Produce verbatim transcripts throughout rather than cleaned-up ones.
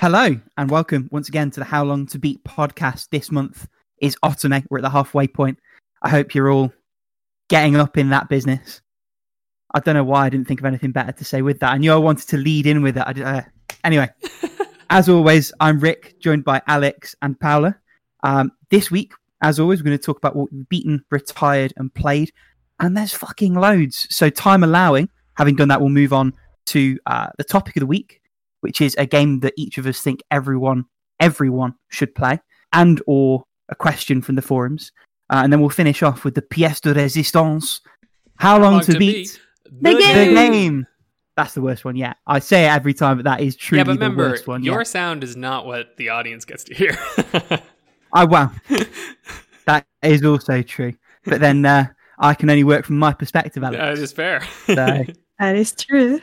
Hello and welcome once again to the How Long to Beat podcast. This month is Otome. We're at the halfway point. I hope you're all getting up in that business. I don't know why I didn't think of anything better to say with that. I knew I wanted to lead in with it. I did, uh, anyway, as always, I'm Rick, joined by Alex and Paola. Um, this week, as always, we're going to talk about what we've beaten, retired and played. And there's fucking loads. So time allowing, having done that, we'll move on to uh, the topic of the week, which is a game that each of us think everyone, everyone should play, and or a question from the forums. Uh, and then we'll finish off with the pièce de résistance. How long, long to, to beat, beat the, the game. game. That's the worst one yet. Yeah. I say it every time, but that is truly yeah, but remember, the worst one. Your yeah. sound is not what the audience gets to hear. I well, that is also true. But then uh, I can only work from my perspective, Alex. That is fair. So, that is true.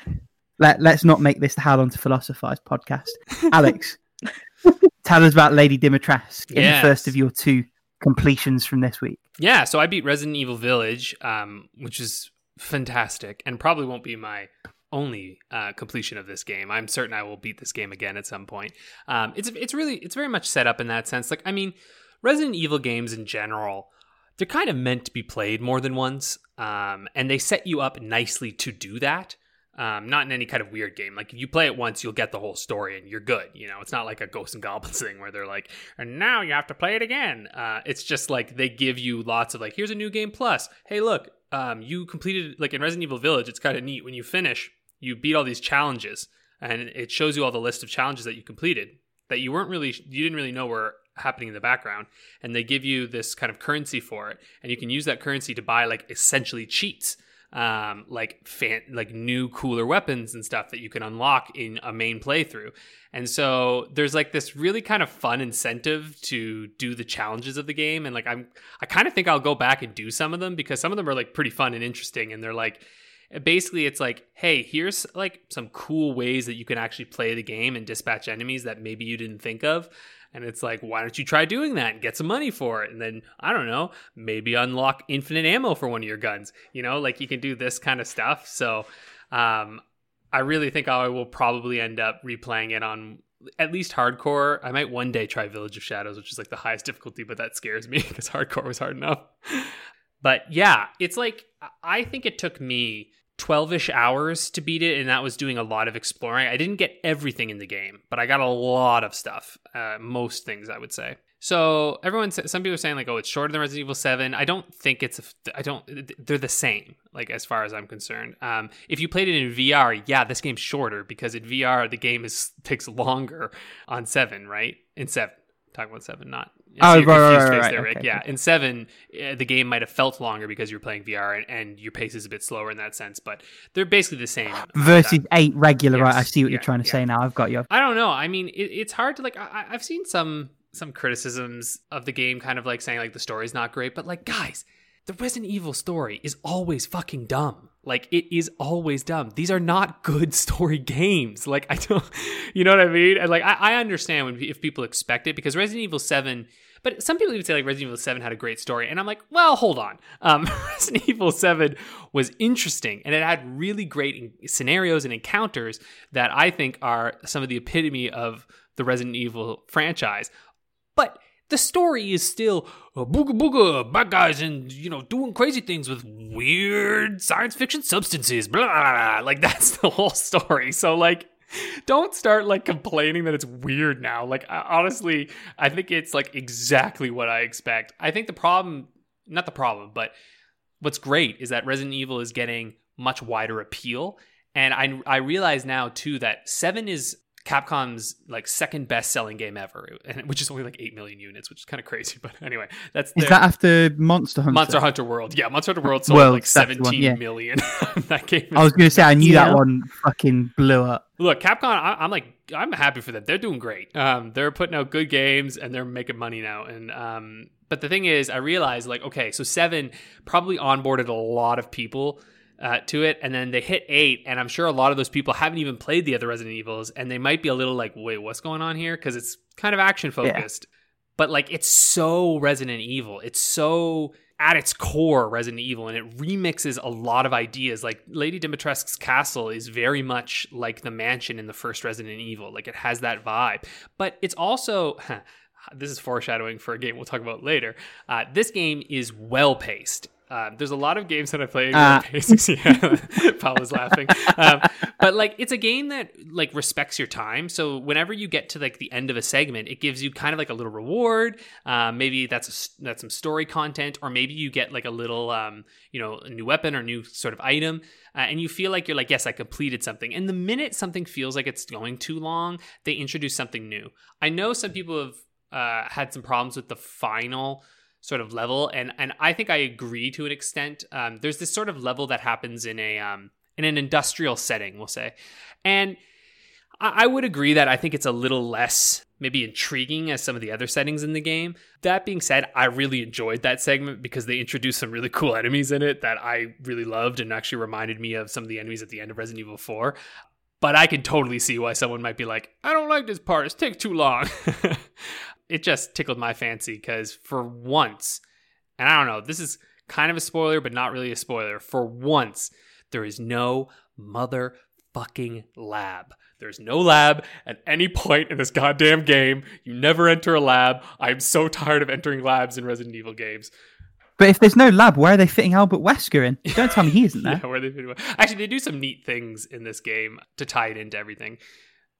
Let, let's not make this the How Long to Philosophize podcast. Alex, tell us about Lady Dimitrescu in yes. the first of your two completions from this week. Yeah, so I beat Resident Evil Village, um, which is fantastic and probably won't be my only uh, completion of this game. I'm certain I will beat this game again at some point. Um, it's it's really, it's very much set up in that sense. Like, I mean, Resident Evil games in general, they're kind of meant to be played more than once, um, and they set you up nicely to do that. Um, not in any kind of weird game. Like, if you play it once, you'll get the whole story and you're good. You know, it's not like a Ghosts and Goblins thing where they're like, and now you have to play it again. Uh, it's just like they give you lots of like, here's a new game plus. Hey, look, um, you completed, like in Resident Evil Village, it's kind of neat. When you finish, you beat all these challenges and it shows you all the list of challenges that you completed that you weren't really, you didn't really know were happening in the background. And they give you this kind of currency for it. And you can use that currency to buy like essentially cheats. um like fan like new cooler weapons and stuff that you can unlock in a main playthrough. And so there's like this really kind of fun incentive to do the challenges of the game. And like i'm i kind of think I'll go back and do some of them, because some of them are like pretty fun and interesting. And they're like, basically it's like, hey, here's like some cool ways that you can actually play the game and dispatch enemies that maybe you didn't think of. And it's like, why don't you try doing that and get some money for it? And then, I don't know, maybe unlock infinite ammo for one of your guns. You know, like you can do this kind of stuff. So um, I really think I will probably end up replaying it on at least hardcore. I might one day try Village of Shadows, which is like the highest difficulty, but that scares me because hardcore was hard enough. But yeah, it's like, I think it took me twelve-ish hours to beat it, and that was doing a lot of exploring. I didn't get everything in the game, but I got a lot of stuff, uh, most things I would say. So everyone, some people are saying like, oh, it's shorter than Resident Evil seven. I don't think it's, a, I don't, they're the same, like as far as I'm concerned. Um, if you played it in V R, yeah, this game's shorter, because in V R, the game is takes longer on seven, right? In seven. Talking about seven, not... Oh, right, right, right, there, right. Okay. Yeah, in seven, the game might have felt longer because you're playing V R, and, and your pace is a bit slower in that sense, but they're basically the same. Versus eight regular, yes. Right? I see what yeah, you're trying to yeah. say now. I've got you. I don't know. I mean, it, it's hard to, like, I, I've seen some some criticisms of the game kind of, like, saying, like, the story's not great, but, like, guys, the Resident Evil story is always fucking dumb. Like, it is always dumb. These are not good story games. Like, I don't, you know what I mean? And like, I, I understand when if people expect it, because Resident Evil seven, but some people even say like Resident Evil seven had a great story. And I'm like, well, hold on. Um, Resident Evil seven was interesting, and it had really great in- scenarios and encounters that I think are some of the epitome of the Resident Evil franchise. But the story is still uh, booga booga, bad guys, and you know, doing crazy things with weird science fiction substances. Blah, blah, blah. Like, that's the whole story. So like, don't start like complaining that it's weird now. Like, I, honestly, I think it's like exactly what I expect. I think the problem, not the problem, but what's great is that Resident Evil is getting much wider appeal. And I I realize now too that seven is Capcom's like second best-selling game ever, which is only like eight million units, which is kind of crazy. But anyway, that's is that after Monster Hunter? Monster Hunter World, yeah, Monster Hunter World sold World, like seventeen one, yeah. million. That game. I was gonna say, I knew yeah. that one fucking blew up. Look, Capcom, I- I'm like, I'm happy for them. They're doing great. Um, they're putting out good games and they're making money now. And um, but the thing is, I realized like, okay, so seven probably onboarded a lot of people. Uh, to it, and then they hit eight, and I'm sure a lot of those people haven't even played the other Resident Evils, and they might be a little like, wait, what's going on here? Because it's kind of action focused, yeah. but like it's so Resident Evil, it's so at its core Resident Evil, and it remixes a lot of ideas. Like Lady Dimitrescu's castle is very much like the mansion in the first Resident Evil. Like it has that vibe, but it's also, huh, this is foreshadowing for a game we'll talk about later. Uh, this game is well-paced. Uh, there's a lot of games that I play. Uh. Yeah, Paula's laughing. Um, but like, it's a game that like respects your time. So whenever you get to like the end of a segment, it gives you kind of like a little reward. Uh, maybe that's a, that's some story content, or maybe you get like a little, um, you know, a new weapon or new sort of item. Uh, and you feel like you're like, yes, I completed something. And the minute something feels like it's going too long, they introduce something new. I know some people have uh, had some problems with the final sort of level, and and I think I agree to an extent. Um, there's this sort of level that happens in a um, in an industrial setting, we'll say, and I, I would agree that I think it's a little less maybe intriguing as some of the other settings in the game. That being said, I really enjoyed that segment because they introduced some really cool enemies in it that I really loved, and actually reminded me of some of the enemies at the end of Resident Evil four. But I can totally see why someone might be like, I don't like this part, it takes too long. It just tickled my fancy because for once, and I don't know, this is kind of a spoiler, but not really a spoiler. For once, there is no motherfucking lab. There's no lab at any point in this goddamn game. You never enter a lab. I'm so tired of entering labs in Resident Evil games. But if there's no lab, where are they fitting Albert Wesker in? Don't tell me he isn't there. Yeah, where are they fitting? Actually, they do some neat things in this game to tie it into everything.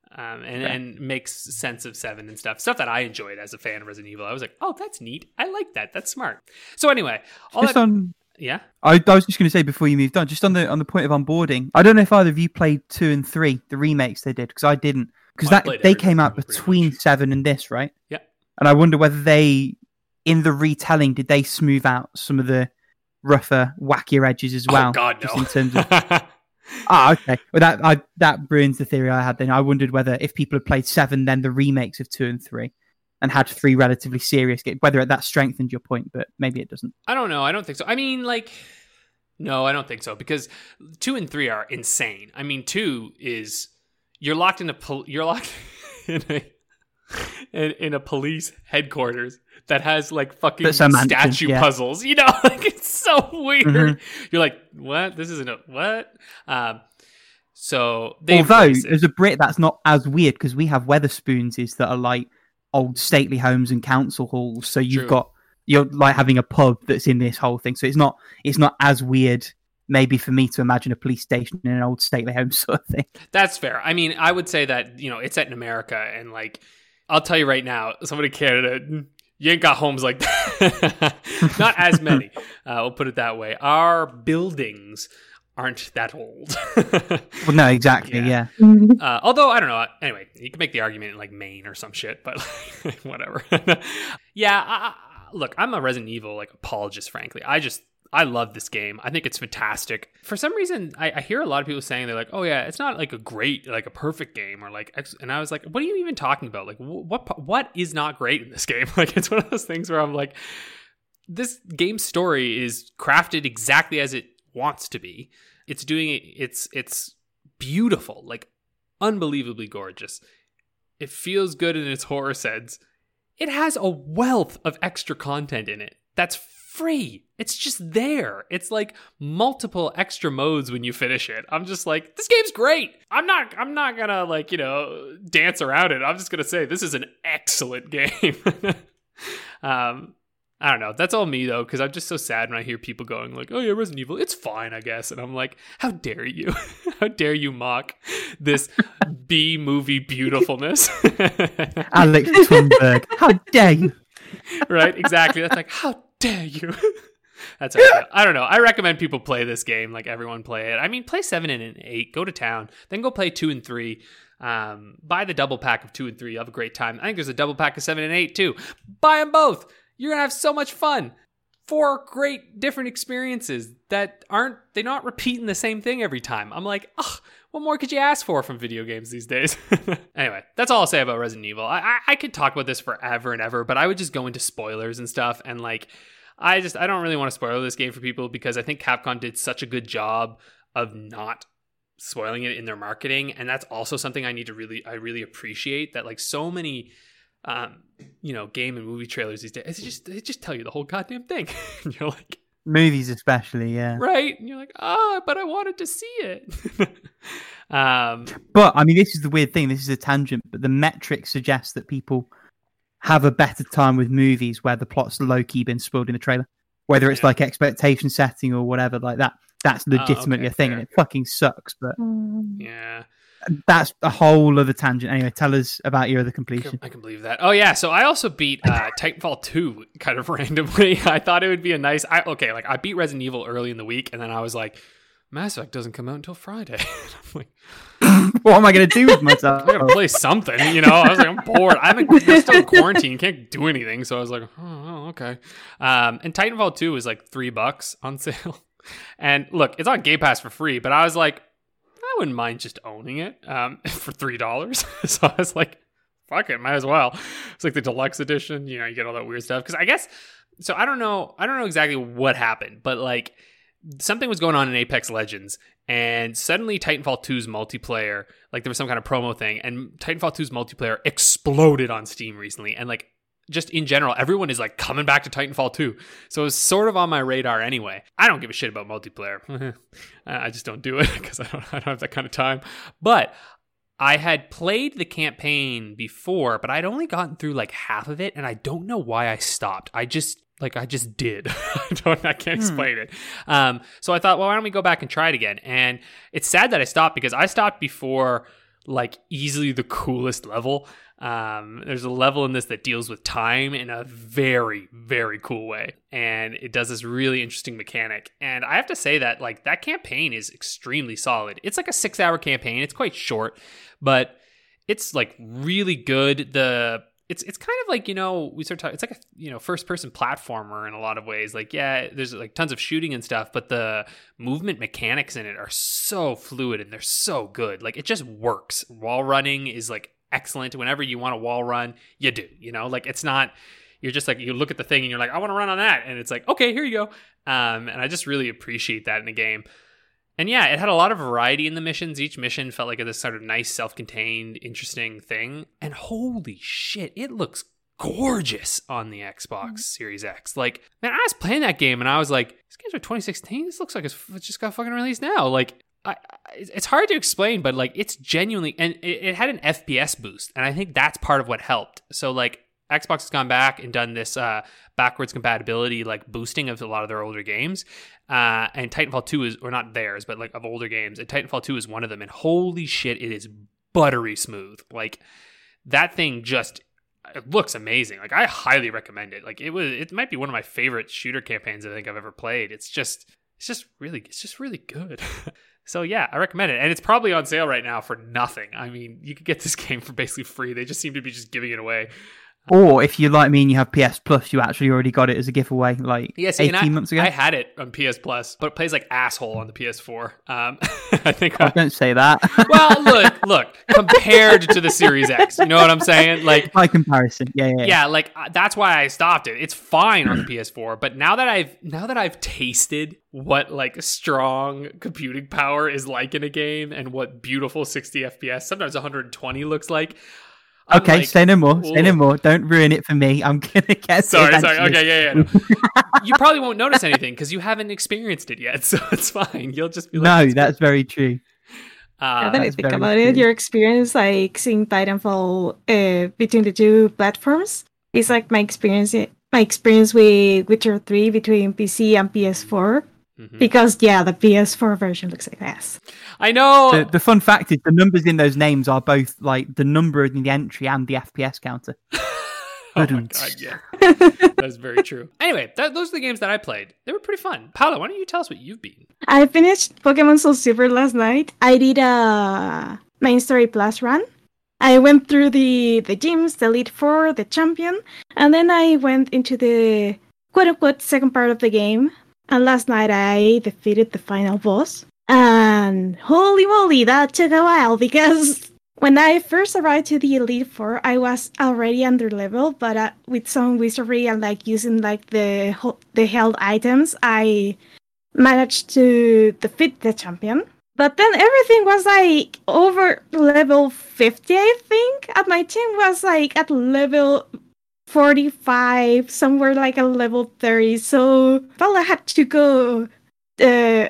Um, and, right. and makes sense of seven and stuff, stuff that I enjoyed as a fan of Resident Evil. I was like, oh, that's neat. I like that. That's smart. So anyway, all just that... on, yeah, I, I was just going to say before you moved on, just on the on the point of onboarding, I don't know if either of you played two and three, the remakes they did, because I didn't, because well, that they came out between seven and this, right? Yeah. And I wonder whether they, in the retelling, did they smooth out some of the rougher, wackier edges as well? Oh God, no. Just in terms of... Ah, okay. Well, that I, that ruins the theory I had then. I wondered whether if people had played seven, then the remakes of two and three, and had three relatively serious games, whether that strengthened your point, but maybe it doesn't. I don't know. I don't think so. I mean, like, no, I don't think so, because two and three are insane. I mean, two is you're locked in a pol- you're locked in a in, in a police headquarters that has like fucking statue yeah. puzzles, you know, like it's so weird. Mm-hmm. You're like, what? This isn't a what? Um, so they although as a Brit, that's not as weird because we have Wetherspoons that are like old stately homes and council halls. So you've True. got you're like having a pub that's in this whole thing. So it's not it's not as weird. Maybe for me to imagine a police station in an old stately home sort of thing. That's fair. I mean, I would say that you know it's set in America, and like I'll tell you right now, someone in Canada. You ain't got homes like that. Not as many. Uh, we'll put it that way. Our buildings aren't that old. Well, no, exactly, yeah. yeah. Uh, although, I don't know. Anyway, you can make the argument in, like, Maine or some shit, but like, whatever. yeah, I, I, look, I'm a Resident Evil, like, apologist, frankly. I just, I love this game. I think it's fantastic. For some reason, I, I hear a lot of people saying, they're like, oh, yeah, it's not, like, a great, like, a perfect game or, like, ex-. And I was like, what are you even talking about? Like, wh- what what is not great in this game? Like, it's one of those things where I'm like, this game's story is crafted exactly as it wants to be. It's doing it. It's, it's beautiful, like, unbelievably gorgeous. It feels good in its horror sense. It has a wealth of extra content in it. That's free. It's just there. It's like multiple extra modes when you finish it. I'm just like, this game's great. I'm not I'm not gonna like, you know, dance around it. I'm just gonna say this is an excellent game. um I don't know. That's all me though, because I'm just so sad when I hear people going like, oh yeah, Resident Evil, it's fine, I guess. And I'm like, how dare you? How dare you mock this B movie beautifulness? Alex Thunberg, how dare you? Right, exactly. That's like, how dare you? That's how I, I don't know. I recommend people play this game. Like everyone play it. I mean, play seven and eight. Go to town. Then go play two and three. Um, buy the double pack of two and three. You'll have a great time. I think there's a double pack of seven and eight too. Buy them both. You're gonna have so much fun. Four great different experiences that aren't. They're not repeating the same thing every time. I'm like, ugh. What more could you ask for from video games these days? Anyway, that's all I'll say about Resident Evil. I, I I could talk about this forever and ever, but I would just go into spoilers and stuff. And like, I just, I don't really want to spoil this game for people because I think Capcom did such a good job of not spoiling it in their marketing. And that's also something I need to really, I really appreciate that like so many um, you know, game and movie trailers these days. It's just they just tell you the whole goddamn thing. And you're like, movies especially, yeah, right. And you're like, oh, but I wanted to see it. um, but I mean, this is the weird thing. This is a tangent, but the metrics suggest that people have a better time with movies where the plot's low-key been spoiled in the trailer, whether it's yeah. like expectation setting or whatever like that. That's legitimately oh, okay, a thing, fair. And it fucking sucks. But yeah. That's a whole other tangent. Anyway, tell us about your other completion. I can believe that. Oh, yeah. So I also beat uh, Titanfall two kind of randomly. I thought it would be a nice... I, okay, like I beat Resident Evil early in the week, and then I was like, Mass Effect doesn't come out until Friday. I'm like, what am I going to do with myself? I'm going to play something, you know? I was like, I'm bored. I'm, in, I'm still in quarantine. Can't do anything. So I was like, oh, okay. Um, and Titanfall two was like three bucks on sale. And look, it's on Game Pass for free, but I was like, I wouldn't mind just owning it um, for three dollars. So I was like, fuck it, might as well. It's like the deluxe edition, you know, you get all that weird stuff. Because I guess, so I don't know, I don't know exactly what happened, but like something was going on in Apex Legends, and suddenly Titanfall two's multiplayer, like there was some kind of promo thing, and Titanfall two's multiplayer exploded on Steam recently. And like, just in general, everyone is like coming back to Titanfall two. So it's sort of on my radar anyway. I don't give a shit about multiplayer. I just don't do it because I don't, I don't have that kind of time. But I had played the campaign before, but I'd only gotten through like half of it. And I don't know why I stopped. I just like, I just did. I don't, I can't explain hmm. it. Um, so I thought, well, why don't we go back and try it again? And it's sad that I stopped because I stopped before like easily the coolest level. Um, there's a level in this that deals with time in a very, very cool way. And it does this really interesting mechanic. And I have to say that like that campaign is extremely solid. It's like a six hour campaign. It's quite short, but it's like really good. The it's, it's kind of like, you know, we start talking, it's like a, you know, first person platformer in a lot of ways. Like, yeah, there's like tons of shooting and stuff, but the movement mechanics in it are so fluid and they're so good. Like it just works. Wall running is like excellent. Whenever you want a wall run, you do, you know, like it's not, you're just like, you look at the thing and you're like, I want to run on that. And it's like, okay, here you go. Um, and I just really appreciate that in a game. And yeah, it had a lot of variety in the missions. Each mission felt like this sort of nice, self-contained, interesting thing. And holy shit, it looks gorgeous on the Xbox Series X. Like, man, I was playing that game and I was like, this game's from twenty sixteen. This looks like it's just got fucking released now. Like, I, it's hard to explain, but like it's genuinely, and it, it had an F P S boost, and I think that's part of what helped. So like Xbox has gone back and done this uh, backwards compatibility, like boosting of a lot of their older games, uh, and Titanfall two is, or not theirs, but like of older games, and Titanfall two is one of them. And holy shit, it is buttery smooth. Like that thing just it looks amazing. Like I highly recommend it. Like it was, it might be one of my favorite shooter campaigns I think I've ever played. It's just, it's just really, it's just really good. So yeah, I recommend it. And it's probably on sale right now for nothing. I mean, you could get this game for basically free. They just seem to be just giving it away. Or if you're like me and you have P S Plus, you actually already got it as a giveaway like yeah, see, eighteen I, months ago. I had it on P S Plus, but it plays like asshole on the P S four. Um, I think I, I don't say that. Well, look, look, compared to the Series X, you know what I'm saying? Like by comparison, yeah, yeah, yeah. Yeah, like uh, that's why I stopped it. It's fine on the P S four, but now that I've now that I've tasted what like strong computing power is like in a game and what beautiful sixty F P S, sometimes one hundred twenty looks like. I'm okay, like, say no more. Say no more. Don't ruin it for me. I'm gonna get sorry, it sorry. Okay, yeah, yeah. No. You probably won't notice anything because you haven't experienced it yet, so it's fine. You'll just be like, no, that's very true. Uh, now that I think about true. it, your experience like seeing Titanfall uh, between the two platforms is like my experience. My experience with Witcher three between P C and P S four. Mm-hmm. Because, yeah, the P S four version looks like this. I know. So the fun fact is the numbers in those names are both like the number in the entry and the F P S counter. Oh, my God, yeah. That's very true. Anyway, that, those are the games that I played. They were pretty fun. Paola, why don't you tell us what you've beaten? I finished Pokémon Soul Silver last night. I did a main story plus run. I went through the, the gyms, the Elite Four, the Champion, and then I went into the quote-unquote second part of the game. And last night I defeated the final boss. And holy moly, that took a while because when I first arrived to the Elite Four, I was already under level, but uh, with some wizardry and like using like the ho- the held items, I managed to defeat the champion. But then everything was like over level fifty, I think. And my team was like at level forty-five, somewhere like a level thirty. So Paula had to go uh,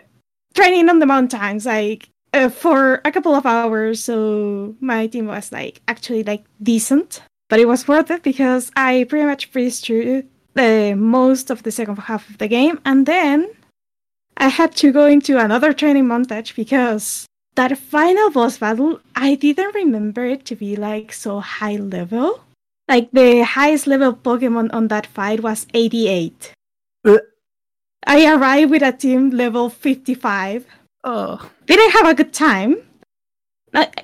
training on the mountains like uh, for a couple of hours. So my team was like actually like decent. But it was worth it because I pretty much breezed through the most of the second half of the game. And then I had to go into another training montage because that final boss battle, I didn't remember it to be like so high level. Like the highest level Pokemon on that fight was eighty-eight. Uh. I arrived with a team level fifty-five. Oh, didn't have a good time.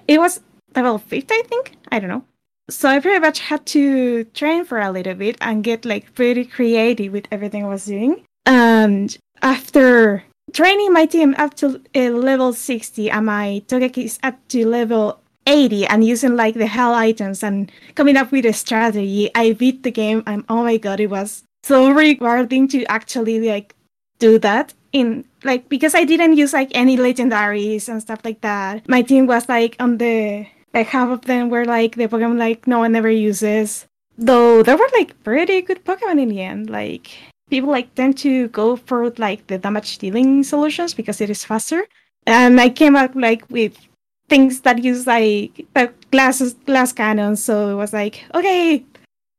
It was level fifty, I think. I don't know. So I pretty much had to train for a little bit and get like pretty creative with everything I was doing. And after training my team up to uh, level sixty and my Togeki's up to level eighty and using like the hell items and coming up with a strategy, I beat the game and oh my god, it was so rewarding to actually like do that in like because I didn't use like any legendaries and stuff like that. My team was like on the like half of them were like the Pokemon like no one ever uses. Though there were like pretty good Pokemon in the end, like people like tend to go for like the damage dealing solutions because it is faster. And I came up like with things that use like glasses, glass cannons. So it was like, okay,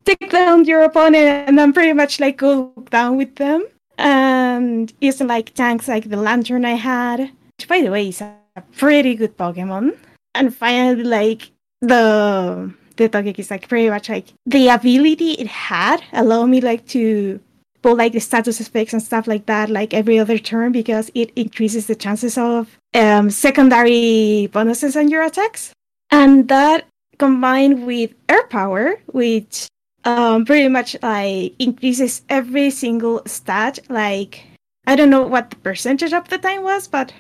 take down your opponent, and then pretty much like go down with them. And using like tanks like the Lantern I had, which by the way is a pretty good Pokemon. And finally, like the the Togeki is like pretty much like the ability it had allowed me like to pull like the status effects and stuff like that like every other turn because it increases the chances of um, secondary bonuses on your attacks. And that combined with air power, which um, pretty much like increases every single stat. Like I don't know what the percentage of the time was, but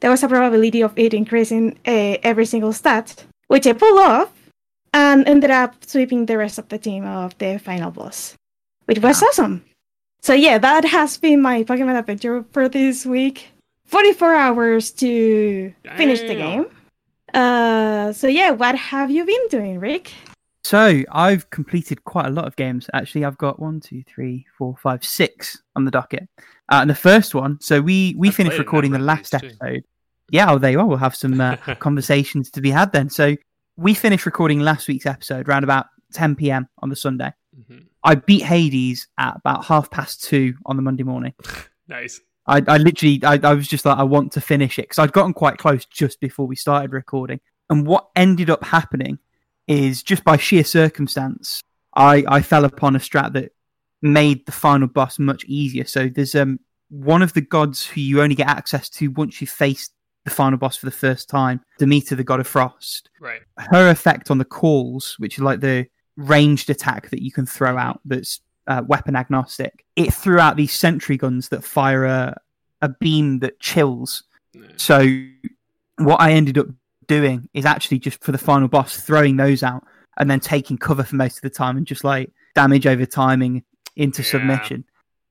there was a probability of it increasing uh, every single stat, which I pulled off and ended up sweeping the rest of the team of the final boss, which was wow. awesome. So yeah, that has been my Pokemon adventure for this week. forty-four hours to Damn. finish the game. Uh, so yeah, what have you been doing, Rick? So I've completed quite a lot of games. Actually, I've got one, two, three, four, five, six on the docket. Uh, and the first one, so we, we finished recording the last episode. Too. Yeah, oh, there you are. We'll have some uh, conversations to be had then. So we finished recording last week's episode around about ten p.m. on the Sunday. Mm-hmm. I beat Hades at about half past two on the Monday morning. Nice. I, I literally, I, I was just like, I want to finish it because I'd gotten quite close just before we started recording. And what ended up happening is just by sheer circumstance, I, I fell upon a strat that made the final boss much easier. So there's um one of the gods who you only get access to once you face the final boss for the first time, Demeter, the god of frost. Right. Her effect on the calls, which is like the ranged attack that you can throw out that's uh, weapon agnostic, it threw out these sentry guns that fire a, a beam that chills. No. So what I ended up doing is actually just for the final boss throwing those out and then taking cover for most of the time and just like damage over timing into yeah. submission.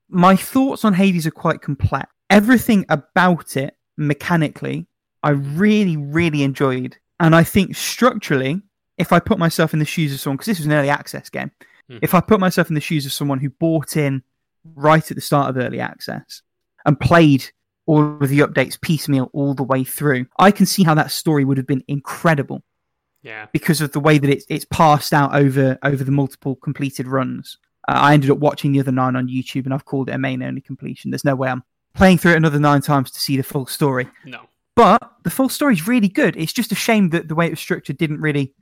My thoughts on Hades are quite complex. Everything about it mechanically I really really enjoyed, and I think structurally, if I put myself in the shoes of someone, because this was an early access game, mm. if I put myself in the shoes of someone who bought in right at the start of early access and played all of the updates piecemeal all the way through, I can see how that story would have been incredible. Yeah. Because of the way that it's it's passed out over, over the multiple completed runs. Uh, I ended up watching the other nine on YouTube, and I've called it a main-only completion. There's no way I'm playing through it another nine times to see the full story. No. But the full story is really good. It's just a shame that the way it was structured didn't really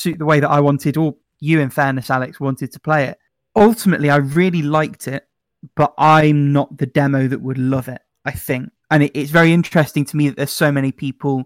suit the way that I wanted, or you in fairness, Alex, wanted to play it. Ultimately, I really liked it, but I'm not the demo that would love it, I think. And it, it's very interesting to me that there's so many people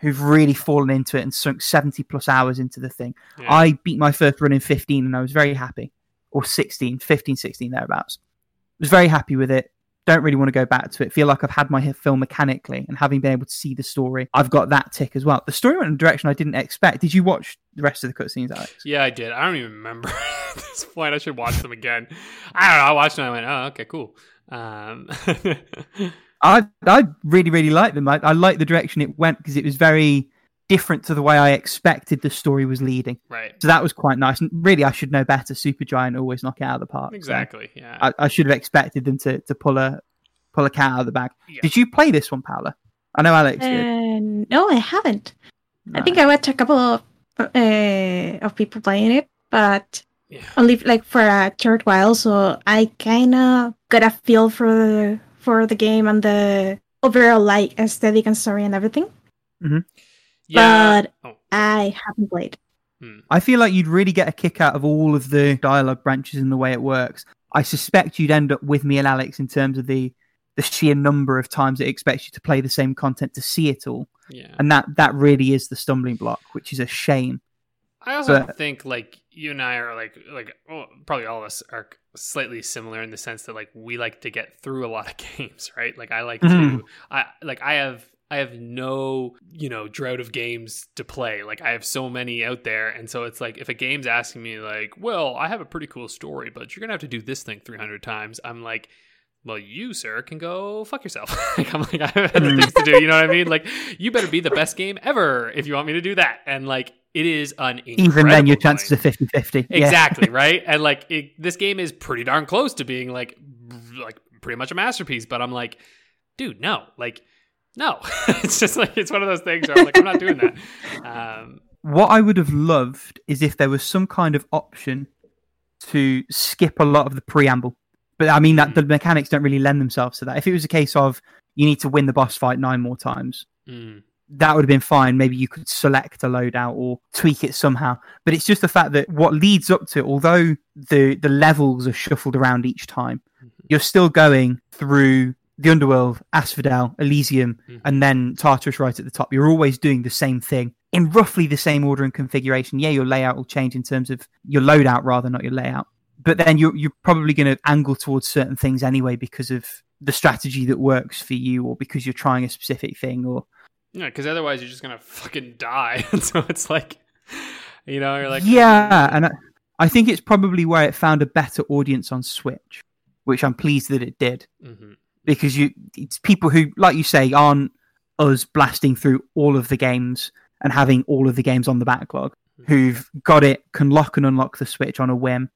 who've really fallen into it and sunk seventy plus hours into the thing. Yeah. I beat my first run in fifteen and I was very happy. Or sixteen, fifteen, sixteen, thereabouts. I was very happy with it. Don't really want to go back to it. Feel like I've had my fill mechanically, and having been able to see the story, I've got that tick as well. The story went in a direction I didn't expect. Did you watch the rest of the cutscenes, Alex? Yeah, I did. I don't even remember at this point. I should watch them again. I don't know. I watched them and I went, oh, okay, cool. Um, I I really, really like them. I, I like the direction it went because it was very different to the way I expected the story was leading. Right. So that was quite nice. And really, I should know better. Supergiant always knock it out of the park. Exactly, so yeah. I, I should have expected them to, to pull a pull a cat out of the bag. Yeah. Did you play this one, Paola? I know Alex did. Uh, no, I haven't. No. I think I watched a couple of, uh, of people playing it, but... Yeah. Only like for a short while, so I kind of got a feel for the, for the game and the overall like aesthetic and story and everything. Mm-hmm. Yeah. But oh. I haven't played. Hmm. I feel like you'd really get a kick out of all of the dialogue branches and the way it works. I suspect you'd end up with me and Alex in terms of the, the sheer number of times it expects you to play the same content to see it all. Yeah. And that, that really is the stumbling block, which is a shame. I also but, think like you and I are like like oh, probably all of us are slightly similar in the sense that like we like to get through a lot of games, right? Like I like mm-hmm. to I like I have I have no, you know, drought of games to play. Like I have so many out there, and so it's like if a game's asking me like, "Well, I have a pretty cool story, but you're going to have to do this thing three hundred times." I'm like, well, you, sir, can go fuck yourself. Like, I'm like, I have other things to do. You know what I mean? Like, you better be the best game ever if you want me to do that. And like, it is an incredible even then your chances are fifty-fifty. Exactly, yeah. Right? And like, it, this game is pretty darn close to being like, like pretty much a masterpiece. But I'm like, dude, no, like, no. It's just like it's one of those things where I'm like, I'm not doing that. Um, what I would have loved is if there was some kind of option to skip a lot of the preamble. But I mean, that the mechanics don't really lend themselves to that. If it was a case of you need to win the boss fight nine more times, mm. that would have been fine. Maybe you could select a loadout or tweak it somehow. But it's just the fact that what leads up to it, although the, the levels are shuffled around each time, mm-hmm. you're still going through the Underworld, Asphodel, Elysium, mm-hmm. and then Tartarus right at the top. You're always doing the same thing in roughly the same order and configuration. Yeah, your layout will change in terms of your loadout rather, not your layout. But then you're, you're probably going to angle towards certain things anyway because of the strategy that works for you or because you're trying a specific thing. Or yeah, because otherwise you're just going to fucking die. And so it's like, you know, you're like... Yeah, and I, I think it's probably where it found a better audience on Switch, which I'm pleased that it did. Mm-hmm. Because you it's people who, like you say, aren't us blasting through all of the games and having all of the games on the backlog, mm-hmm. who've got it, can lock and unlock the Switch on a whim.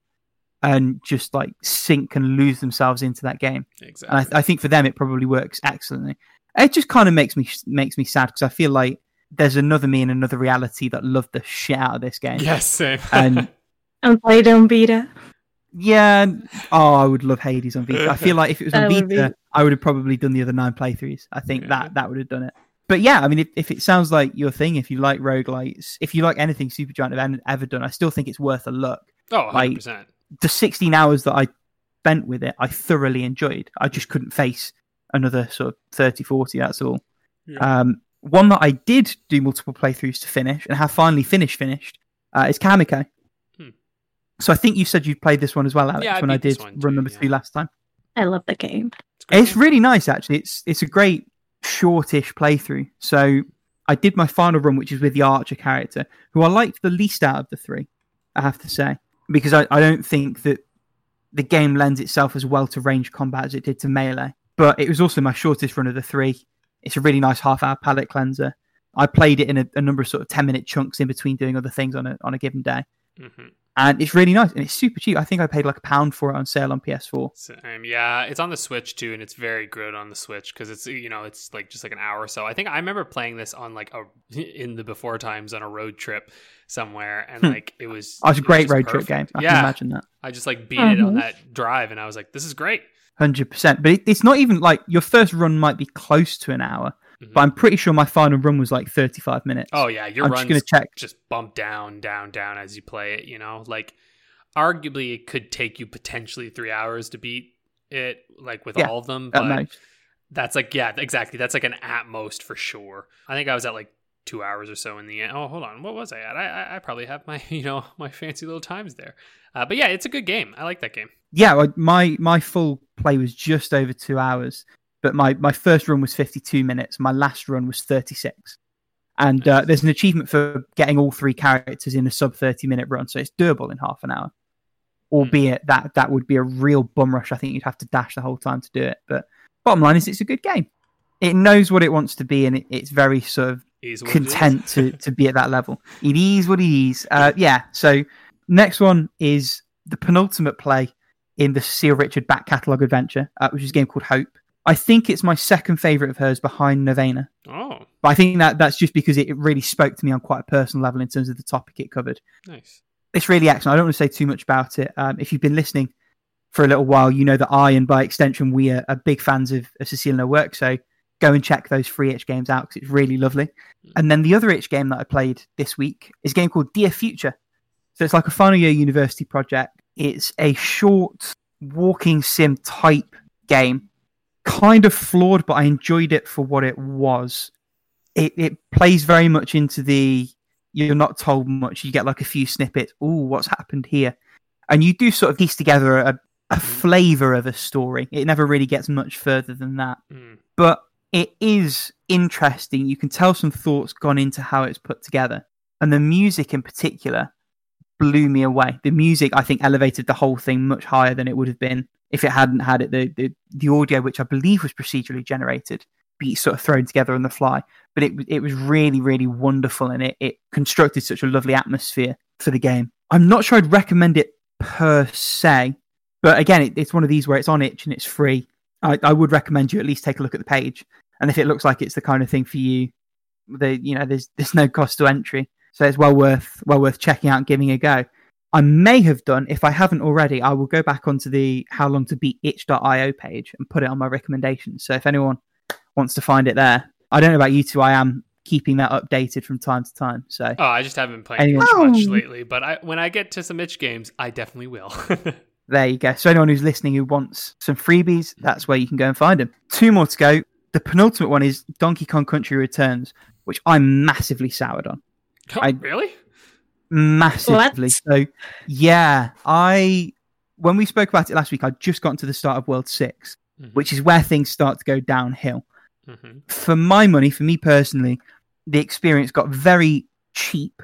And just like sink and lose themselves into that game. Exactly. And I, th- I think for them it probably works excellently. It just kind of makes me makes me sad because I feel like there's another me and another reality that loved the shit out of this game. Yes, same. And and played on Vita. Yeah. Oh, I would love Hades on Vita. I feel like if it was on Vita, be... I would have probably done the other nine playthroughs. I think yeah. that that would have done it. But yeah, I mean, if, if it sounds like your thing, if you like roguelites, if you like anything Supergiant have ever done, I still think it's worth a look. Oh, one hundred percent. Like, the sixteen hours that I spent with it, I thoroughly enjoyed. I just couldn't face another sort of thirty, forty, that's all. Yeah. Um, one that I did do multiple playthroughs to finish and have finally finished finished uh, is Kamikaze. Hmm. So I think you said you played this one as well, Alex, yeah, when I, I did one, Run Number yeah. Three last time. I love that game. It's, it's really nice, actually. It's it's a great shortish playthrough. So I did my final run, which is with the Archer character, who I liked the least out of the three, I have to say. Because I, I don't think that the game lends itself as well to range combat as it did to melee. But it was also my shortest run of the three. It's a really nice half-hour palette cleanser. I played it in a, a number of sort of ten-minute chunks in between doing other things on a on a given day. Mm-hmm. And it's really nice. And it's super cheap. I think I paid like a pound for it on sale on P S four. Same. Yeah, it's on the Switch too. And it's very good on the Switch because it's, you know, it's like just like an hour or so. I think I remember playing this on like a, in the before times on a road trip somewhere. And like it was. It was a great road perfect. trip game. I yeah. can imagine that. I just like beat mm-hmm. it on that drive and I was like, this is great. one hundred percent. But it, it's not even like your first run might be close to an hour. But I'm pretty sure my final run was like thirty-five minutes. Oh, yeah. Your I'm runs just, gonna check. just bump down, down, down as you play it, you know? Like, arguably, it could take you potentially three hours to beat it, like, with yeah, all of them. But most. That's like, yeah, exactly. That's like an at most for sure. I think I was at like two hours or so in the end. Oh, hold on. What was I at? I, I, I probably have my, you know, my fancy little times there. Uh, but yeah, it's a good game. I like that game. Yeah, my, my full play was just over two hours. But my, my first run was fifty-two minutes. My last run was thirty-six. And uh, there's an achievement for getting all three characters in a sub thirty minute run. So it's doable in half an hour. Albeit that that would be a real bum rush. I think you'd have to dash the whole time to do it. But bottom line is it's a good game. It knows what it wants to be, and it, it's very sort of content to, to be at that level. It is what it is. Uh, yeah, so next one is the penultimate play in the Cecile Richard back catalogue adventure, uh, which is a game called Hope. I think it's my second favourite of hers behind Novena. Oh. But I think that that's just because it really spoke to me on quite a personal level in terms of the topic it covered. Nice. It's really excellent. I don't want to say too much about it. Um, if you've been listening for a little while, you know that I, and by extension, we are, are big fans of, of Cecile and her work. So go and check those free itch games out because it's really lovely. Mm. And then the other itch game that I played this week is a game called Dear Future. So it's like a final year university project. It's a short walking sim type game. Kind of flawed, but I enjoyed it for what it was. It it plays very much into the you're not told much. You get like a few snippets. Ooh, what's happened here? And you do sort of piece together a, a flavour of a story. It never really gets much further than that. Mm. But it is interesting. You can tell some thoughts gone into how it's put together. And the music in particular blew me away. The music, I think, elevated the whole thing much higher than it would have been if it hadn't had it. The, the the audio, which I believe was procedurally generated, be sort of thrown together on the fly. But it it was really, really wonderful, and it, it constructed such a lovely atmosphere for the game. I'm not sure I'd recommend it per se, but again, it, it's one of these where it's on itch and it's free. I, I would recommend you at least take a look at the page. And if it looks like it's the kind of thing for you, the you know, there's there's no cost to entry. So it's well worth well worth checking out and giving a go. I may have done, if I haven't already, I will go back onto the how long to beat itch dot io page and put it on my recommendations. So if anyone wants to find it there, I don't know about you two, I am keeping that updated from time to time. So oh, I just haven't been playing anyone... itch much lately, but I, when I get to some itch games, I definitely will. There you go. So anyone who's listening who wants some freebies, that's where you can go and find them. Two more to go. The penultimate one is Donkey Kong Country Returns, which I'm massively soured on. Oh, I, really? Massively. Let's... So yeah, I when we spoke about it last week, I'd just gotten to the start of World six, mm-hmm. which is where things start to go downhill. Mm-hmm. For my money, for me personally, the experience got very cheap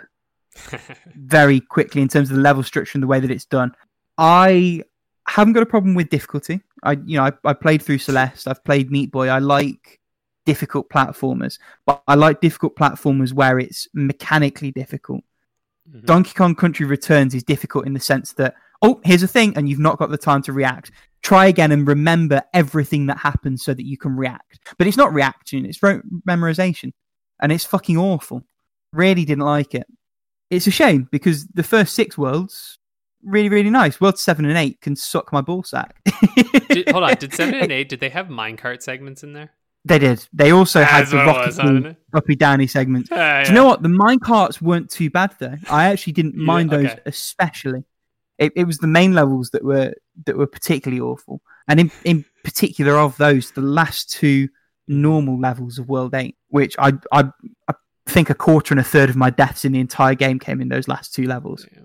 very quickly in terms of the level structure and the way that it's done. I haven't got a problem with difficulty. I you know, I, I played through Celeste, I've played Meat Boy, I like difficult platformers, but I like difficult platformers where it's mechanically difficult. Mm-hmm. Donkey Kong Country Returns is difficult in the sense that, oh, here's a thing, and you've not got the time to react. Try again and remember everything that happens so that you can react. But it's not reaction, it's re- memorization. And it's fucking awful. Really didn't like it. It's a shame, because the first six worlds, really, really nice. Worlds seven and eight can suck my ballsack. Did, hold on, did seven and eight, did they have minecart segments in there? They did. They also had the Rocky, Rocky Downey segments. Uh, yeah. Do you know what? The minecarts weren't too bad though. I actually didn't mind yeah, okay. those especially. It, it was the main levels that were that were particularly awful. And in, in particular of those, the last two normal levels of World eight, which I, I I think a quarter and a third of my deaths in the entire game came in those last two levels. Yeah.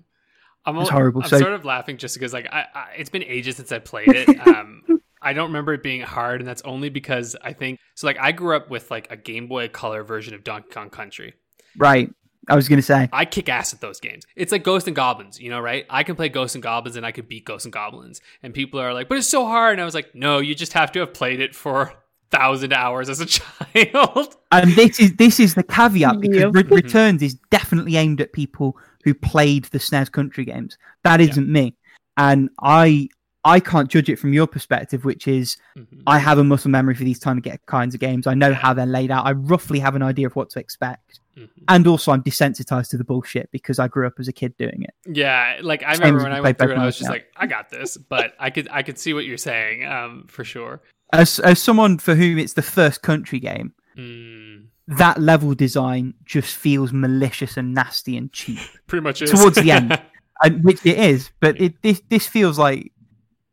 I'm, it's horrible. I'm so, sort of laughing just because like I, I, it's been ages since I played it. Um, I don't remember it being hard, and that's only because I think so. Like I grew up with like a Game Boy Color version of Donkey Kong Country. Right. I was gonna say I kick ass at those games. It's like Ghosts and Goblins, you know, right? I can play Ghosts and Goblins, and I can beat Ghosts and Goblins. And people are like, "But it's so hard." And I was like, "No, you just have to have played it for a thousand hours as a child." And this is this is the caveat because yeah. Re- Returns is definitely aimed at people who played the S N E S Country games. That isn't yeah. me. And I I can't judge it from your perspective, which is mm-hmm. I have a muscle memory for these time to get kinds of games. I know how they're laid out. I roughly have an idea of what to expect. Mm-hmm. And also I'm desensitized to the bullshit because I grew up as a kid doing it. Yeah, like I remember Same when I went through it, I was just now. like, I got this, but I could I could see what you're saying um, for sure. As, as someone for whom it's the first country game, mm. that level design just feels malicious and nasty and cheap. Pretty much is. Towards the end, and, which it is. But it, this, this feels like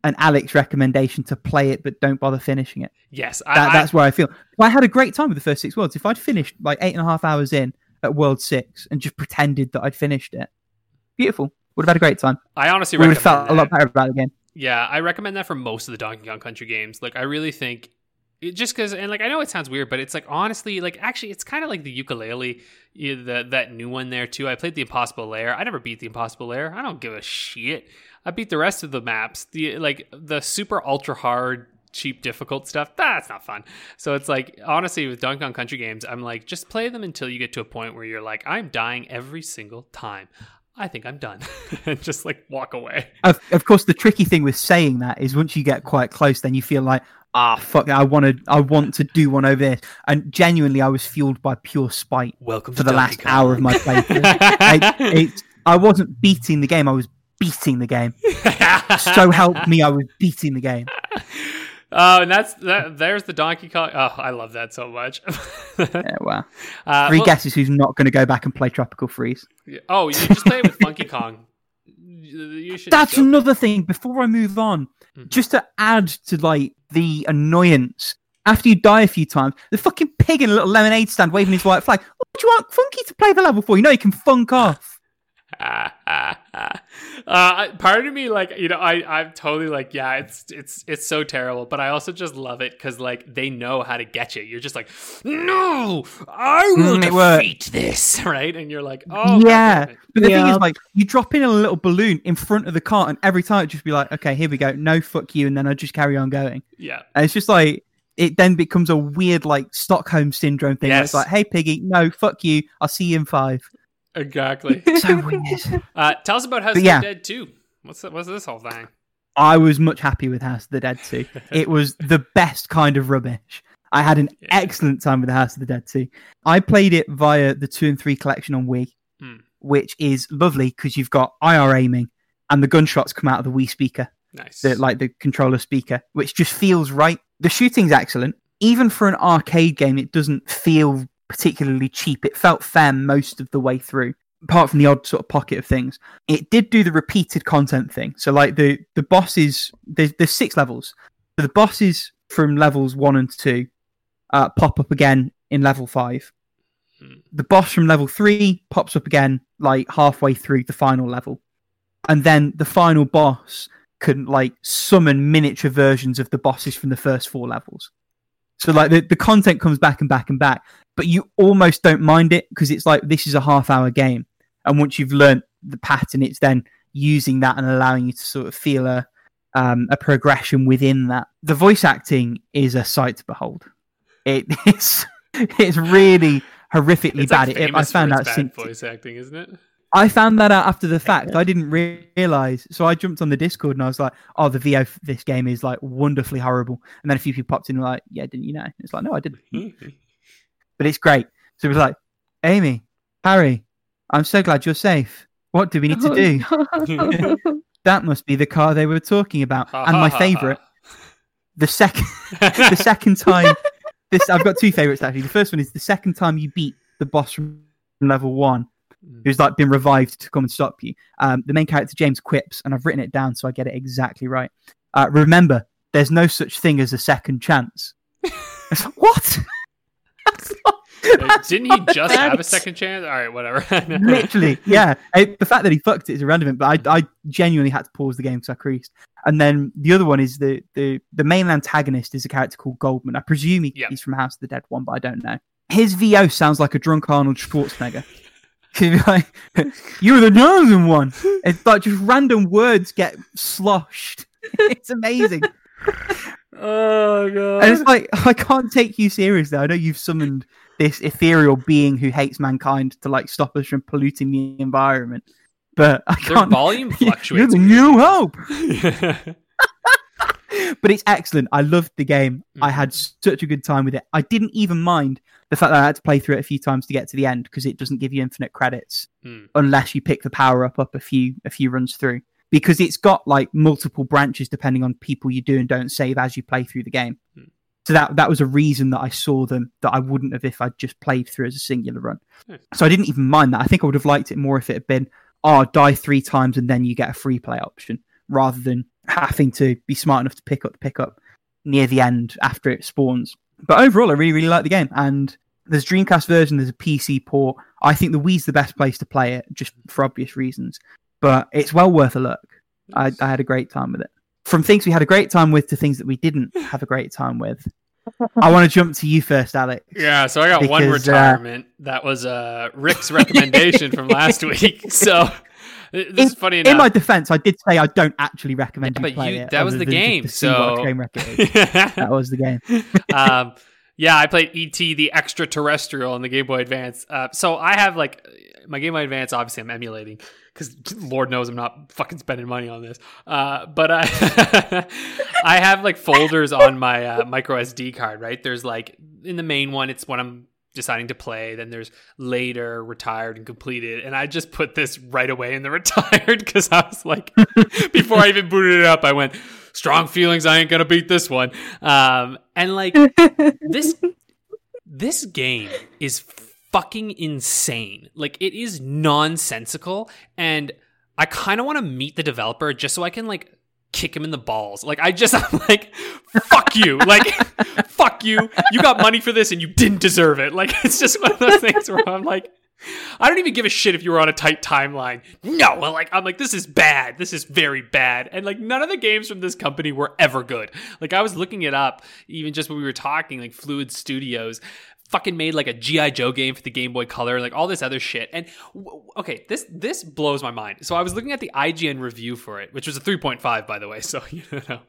an Alex recommendation to play it, but don't bother finishing it. Yes. I, that, that's I, where I feel. I had a great time with the first six worlds. If I'd finished like eight and a half hours in at world six and just pretended that I'd finished it, beautiful. Would have had a great time. I honestly would have felt that. a lot better about it again. Yeah, I recommend that for most of the Donkey Kong Country games. Like, I really think... Just because, and like, I know it sounds weird, but it's like, honestly, like, actually, it's kind of like the ukulele, you know, the, that new one there, too. I played the Impossible Lair. I never beat the Impossible Lair. I don't give a shit. I beat the rest of the maps. The, like, the super ultra hard cheap, difficult stuff, that's not fun. So it's like, honestly, with Donkey Kong Country games, I'm like, just play them until you get to a point where you're like, I'm dying every single time. I think I'm done. And just like walk away. Of, of course, the tricky thing with saying that is once you get quite close, then you feel like, ah, fuck, I want to I want to do one over this. And genuinely, I was fueled by pure spite Welcome for the last Kong. hour of my playthrough. I, it, I wasn't beating the game. I was beating the game. So help me, I was beating the game. Oh, and that's that, there's the Donkey Kong. Oh, I love that so much. Yeah, well, uh, three well, guesses who's not going to go back and play Tropical Freeze. Yeah. Oh, you just play it with Funky Kong. You should that's another it. thing. Before I move on, mm-hmm. just to add to like the annoyance, after you die a few times, the fucking pig in a little lemonade stand waving his white flag. What do you want Funky to play the level for? You know you can funk off. Uh, part of me, like, you know, I, I'm totally like, yeah, it's it's it's so terrible, but I also just love it because, like, they know how to get you. You're just like, no, I will mm, defeat this, right? And you're like, oh, yeah. But the yeah. thing is, like, you drop in a little balloon in front of the cart, and every time it just be like, okay, here we go, no, fuck you, and then I just carry on going. Yeah, and it's just like. It then becomes a weird, like, Stockholm syndrome thing. Yes. It's like, hey, Piggy, no, fuck you. I'll see you in five. Exactly. So weird. Uh, tell us about House of yeah. the Dead two. What's the, what's this whole thing? I was much happy with House of the Dead two. It was the best kind of rubbish. I had an yeah. excellent time with the House of the Dead two. I played it via the two and three collection on Wii, hmm. which is lovely because you've got I R aiming and the gunshots come out of the Wii speaker. Nice. The, like the controller speaker, which just feels right. The shooting's excellent. Even for an arcade game, it doesn't feel particularly cheap. It felt fair most of the way through, apart from the odd sort of pocket of things. It did do the repeated content thing. So like the, the bosses, there's, there's six levels. So the bosses from levels one and two uh, pop up again in level five. Hmm. The boss from level three pops up again like halfway through the final level. And then the final boss can like summon miniature versions of the bosses from the first four levels. So like the, the content comes back and back and back, but you almost don't mind it because it's like, this is a half hour game. And once you've learnt the pattern, it's then using that and allowing you to sort of feel a, um, a progression within that. The voice acting is a sight to behold. It, it's, it's really horrifically it's bad. Like it, I found out bad since voice acting, isn't it? I found that out after the fact. I didn't re- realise. So I jumped on the Discord and I was like, oh, the V O for this game is like wonderfully horrible. And then a few people popped in and were like, yeah, didn't you know? It's like, no, I didn't. But it's great. So it was like, Amy, Harry, I'm so glad you're safe. What do we need to do? That must be the car they were talking about. And my favourite, the second the second time, this I've got two favourites actually. The first one is the second time you beat the boss from level one, who's like been revived to come and stop you. Um, the main character, James, quips, and I've written it down so I get it exactly right. Uh, remember, there's no such thing as a second chance. It's like, what? That's not, that's Didn't he just have a second chance? All right, whatever. Literally, yeah. It, the fact that he fucked it is a random thing, but I, I genuinely had to pause the game because I creased. And then the other one is the, the, the main antagonist is a character called Goldman. I presume he, yep. he's from House of the Dead one, but I don't know. His V O sounds like a drunk Arnold Schwarzenegger. Like, you're the chosen one. It's like just random words get sloshed. It's amazing. Oh god! And it's like, I can't take you seriously. I know you've summoned this ethereal being who hates mankind to like stop us from polluting the environment, but I Their can't. Volume fluctuates. You're the new hope. But it's excellent. I loved the game. Mm. I had such a good time with it. I didn't even mind the fact that I had to play through it a few times to get to the end because it doesn't give you infinite credits mm. unless you pick the power up up a few a few runs through, because it's got like multiple branches depending on people you do and don't save as you play through the game. Mm. So that that was a reason that I saw them that I wouldn't have if I'd just played through as a singular run. Mm. So I didn't even mind that. I think I would have liked it more if it had been, oh, die three times and then you get a free play option, rather than having to be smart enough to pick up the pickup near the end after it spawns. But overall, I really, really like the game. And there's Dreamcast version, there's a P C port. I think the Wii's the best place to play it, just for obvious reasons. But it's well worth a look. I, I had a great time with it. From things we had a great time with to things that we didn't have a great time with. I want to jump to you first, Alex. Yeah, so I got because, one retirement. Uh... That was uh, Rick's recommendation from last week. So... This in, is funny enough. In my defense, I did say I don't actually recommend yeah, but you play you, it. That was the game. So that was the game. um, yeah, I played E T the Extraterrestrial on the Game Boy Advance. Uh, so I have like my Game Boy Advance. Obviously, I'm emulating because Lord knows I'm not fucking spending money on this. Uh, but I I have like folders on my uh, micro S D card. Right, there's like in the main one, it's when I'm deciding to play, then there's later, retired, and completed, and I just put this right away in the retired because I was like, before I even booted it up, I went, strong feelings, I ain't gonna beat this one. Um, and like this, this game is fucking insane. Like it is nonsensical, and I kind of want to meet the developer just so I can like kick him in the balls. Like I just, I'm like, fuck you, like fuck you. You got money for this and you didn't deserve it. Like it's just one of those things where I'm like, I don't even give a shit if you were on a tight timeline. No, like I'm like, this is bad. This is very bad. And like none of the games from this company were ever good. Like I was looking it up, even just when we were talking, like Fluid Studios fucking made like a G I Joe game for the Game Boy Color, like all this other shit. And okay, this this blows my mind. So I was looking at the I G N review for it, which was a three point five, by the way. So you know,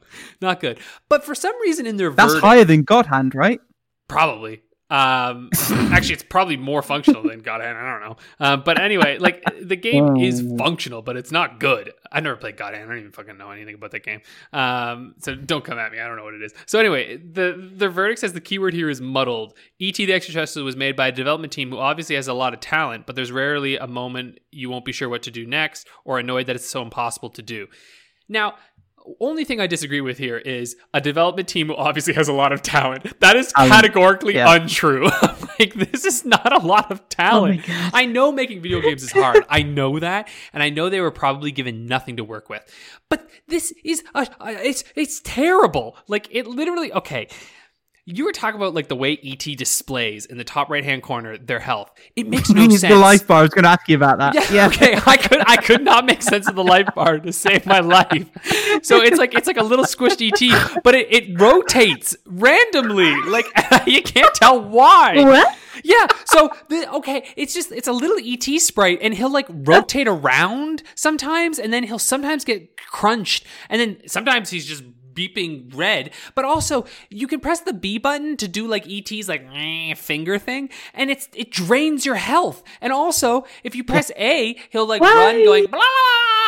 not good. But for some reason, in their that's verdict, higher than God Hand, right? Probably. Um, actually, it's probably more functional than God Hand. I don't know. Um, but anyway, like the game is functional, but it's not good. I never played God Hand. I don't even fucking know anything about that game. Um, so don't come at me. I don't know what it is. So anyway, the the verdict says the keyword here is muddled. E T the Extraterrestrial was made by a development team who obviously has a lot of talent, but there's rarely a moment you won't be sure what to do next or annoyed that it's so impossible to do. Now, only thing I disagree with here is a development team who obviously has a lot of talent. That is categorically um, yeah. untrue. Like, this is not a lot of talent. Oh I know making video games is hard. I know that. And I know they were probably given nothing to work with. But this is, a, a, it's it's terrible. Like, it literally, okay. You were talking about, like, the way E T displays in the top right-hand corner their health. It makes no sense. The life bar. I was going to ask you about that. Yeah, yeah. Okay. I could I could not make sense of the life bar to save my life. So it's like it's like a little squished E T, but it, it rotates randomly. Like, you can't tell why. What? Yeah. So, the, okay. It's just, it's a little E T sprite, and he'll, like, rotate around sometimes, and then he'll sometimes get crunched, and then sometimes he's just beeping red, but also you can press the B button to do like E T's like finger thing, and it's it drains your health. And also if you press A, he'll like why? Run going blah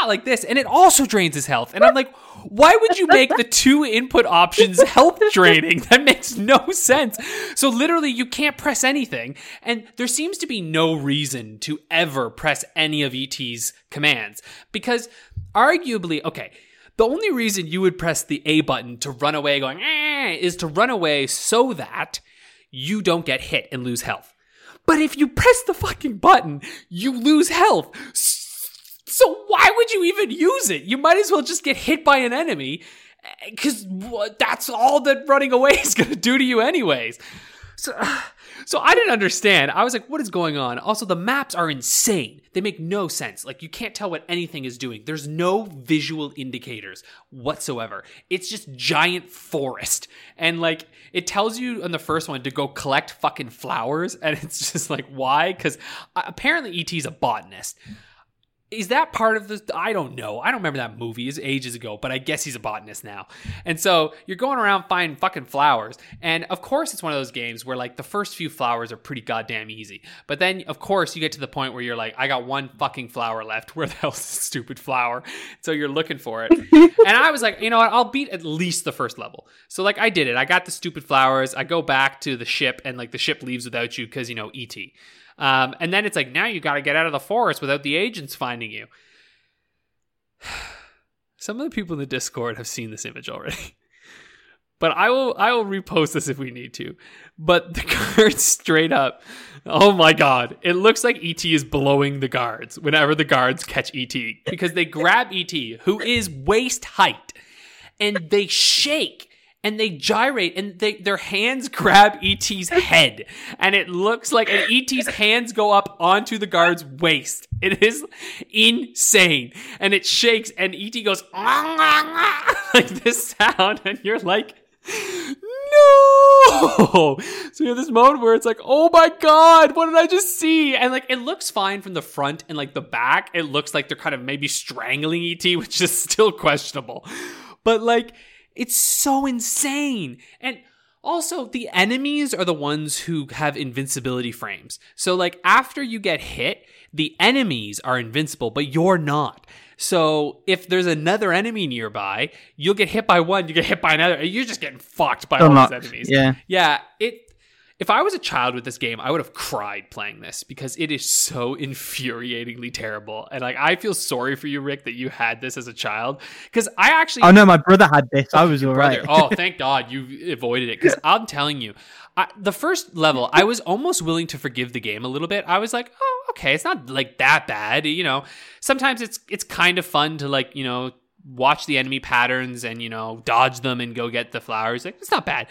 like this, and it also drains his health. And I'm like, why would you make the two input options health draining? That makes no sense. So literally you can't press anything, and there seems to be no reason to ever press any of E T's commands, because arguably, okay, the only reason you would press the A button to run away going, eh, is to run away so that you don't get hit and lose health. But if you press the fucking button, you lose health. So why would you even use it? You might as well just get hit by an enemy, because that's all that running away is going to do to you anyways. So... So I didn't understand. I was like, what is going on? Also, the maps are insane. They make no sense. Like, you can't tell what anything is doing. There's no visual indicators whatsoever. It's just giant forest. And, like, it tells you on the first one to go collect fucking flowers. And it's just like, why? Because apparently E T's a botanist. Is that part of the... I don't know. I don't remember that movie. It was ages ago, but I guess he's a botanist now. And so you're going around finding fucking flowers. And of course, it's one of those games where like the first few flowers are pretty goddamn easy. But then, of course, you get to the point where you're like, I got one fucking flower left. Where the hell's this stupid flower? So you're looking for it. And I was like, you know what? I'll beat at least the first level. So like I did it. I got the stupid flowers. I go back to the ship, and like the ship leaves without you because, you know, E T. Um, and then it's like, now you got to get out of the forest without the agents finding you. Some of the people in the Discord have seen this image already, but I will, I will repost this if we need to, but the guards straight up. Oh my God. It looks like E T is blowing the guards whenever the guards catch E T, because they grab E T, who is waist height, and they shake. And they gyrate, and they, their hands grab E T's head. And it looks like an E T's hands go up onto the guard's waist. It is insane. And it shakes, and E T goes, ah, ah, ah, like this sound. And you're like, no! whoa. So you have this mode where it's like, oh my God, what did I just see? And like, it looks fine from the front, and like the back, it looks like they're kind of maybe strangling E T, which is still questionable. But like, it's so insane. And also, the enemies are the ones who have invincibility frames. So like, after you get hit, the enemies are invincible, but you're not. So if there's another enemy nearby, you'll get hit by one, you get hit by another, you're just getting fucked by all those enemies. Yeah. Yeah. It. If I was a child with this game, I would have cried playing this, because it is so infuriatingly terrible. And like, I feel sorry for you, Rick, that you had this as a child. Because I actually... Oh no, my brother had this. I was all brother. right. Oh, thank God you avoided it. Because I'm telling you, I, the first level, I was almost willing to forgive the game a little bit. I was like, oh, okay, it's not like that bad. You know, sometimes it's it's kind of fun to like, you know, watch the enemy patterns and, you know, dodge them and go get the flowers. Like, it's not bad.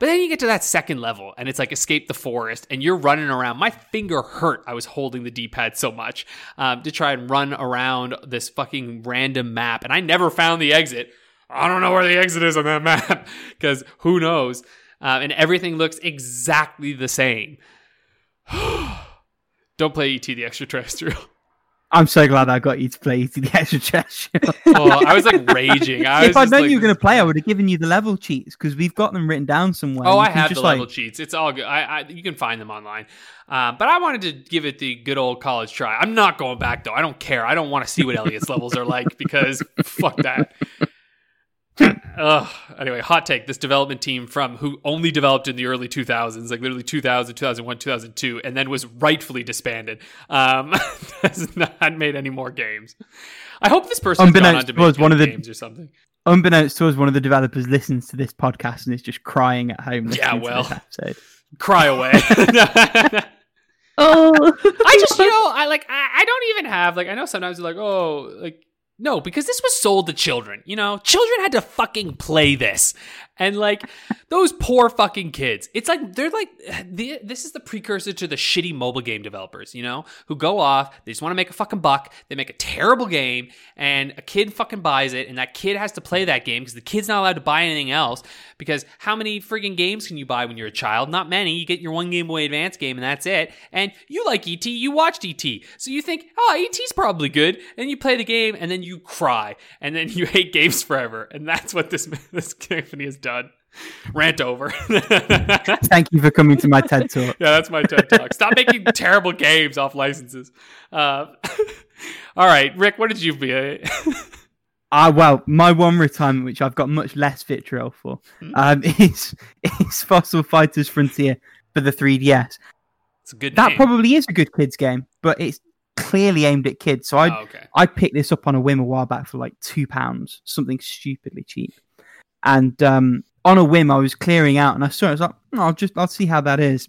But then you get to that second level, and it's like escape the forest, and you're running around. My finger hurt. I was holding the D-pad so much um, to try and run around this fucking random map, and I never found the exit. I don't know where the exit is on that map, because who knows? Um, and everything looks exactly the same. Don't play E T the Extraterrestrial. I'm so glad I got you to play E T the Extraterrestrial. Oh, I was like raging. I if was I'd known like, you were going to play, I would have given you the level cheats, because we've got them written down somewhere. Oh, you I have the level like... cheats. It's all good. I, I, you can find them online. Uh, but I wanted to give it the good old college try. I'm not going back, though. I don't care. I don't want to see what Elliot's levels are like, because fuck that. Ugh. Anyway, hot take. This development team from who only developed in the early two thousands, like literally two thousand, two thousand one, two thousand two, and then was rightfully disbanded, um, has not made any more games. I hope this person has gone on to make one of the games or something. Unbeknownst to us, one of the developers listens to this podcast and is just crying at home. Yeah, well, cry away. Oh, I just, you know, I like, I, I don't even have, like, I know sometimes you're like, oh, like, no, because this was sold to children, you know? Children had to fucking play this. And, like, those poor fucking kids. It's like, they're like, the, this is the precursor to the shitty mobile game developers, you know? Who go off, they just want to make a fucking buck, they make a terrible game, and a kid fucking buys it, and that kid has to play that game because the kid's not allowed to buy anything else, because how many friggin' games can you buy when you're a child? Not many. You get your one Game Boy Advance game, and that's it. And you like E T, you watched E T. So you think, oh, E T's probably good. And you play the game, and then you... you cry, and then you hate games forever, and that's what this this company has done. Rant over. Thank you for coming to my TED Talk. Yeah, that's my TED Talk. Stop making terrible games off licenses. Uh, all right, Rick, what did you be? Ah, uh, well, my one retirement, which I've got much less vitriol for, um, is is Fossil Fighters Frontier for the three D S. It's a good. That name. Probably is a good kids game, but it's clearly aimed at kids, so I oh, okay. I picked this up on a whim a while back for like two pounds, something stupidly cheap, and um on a whim I was clearing out and I saw it. I was like, oh, I'll just I'll see how that is.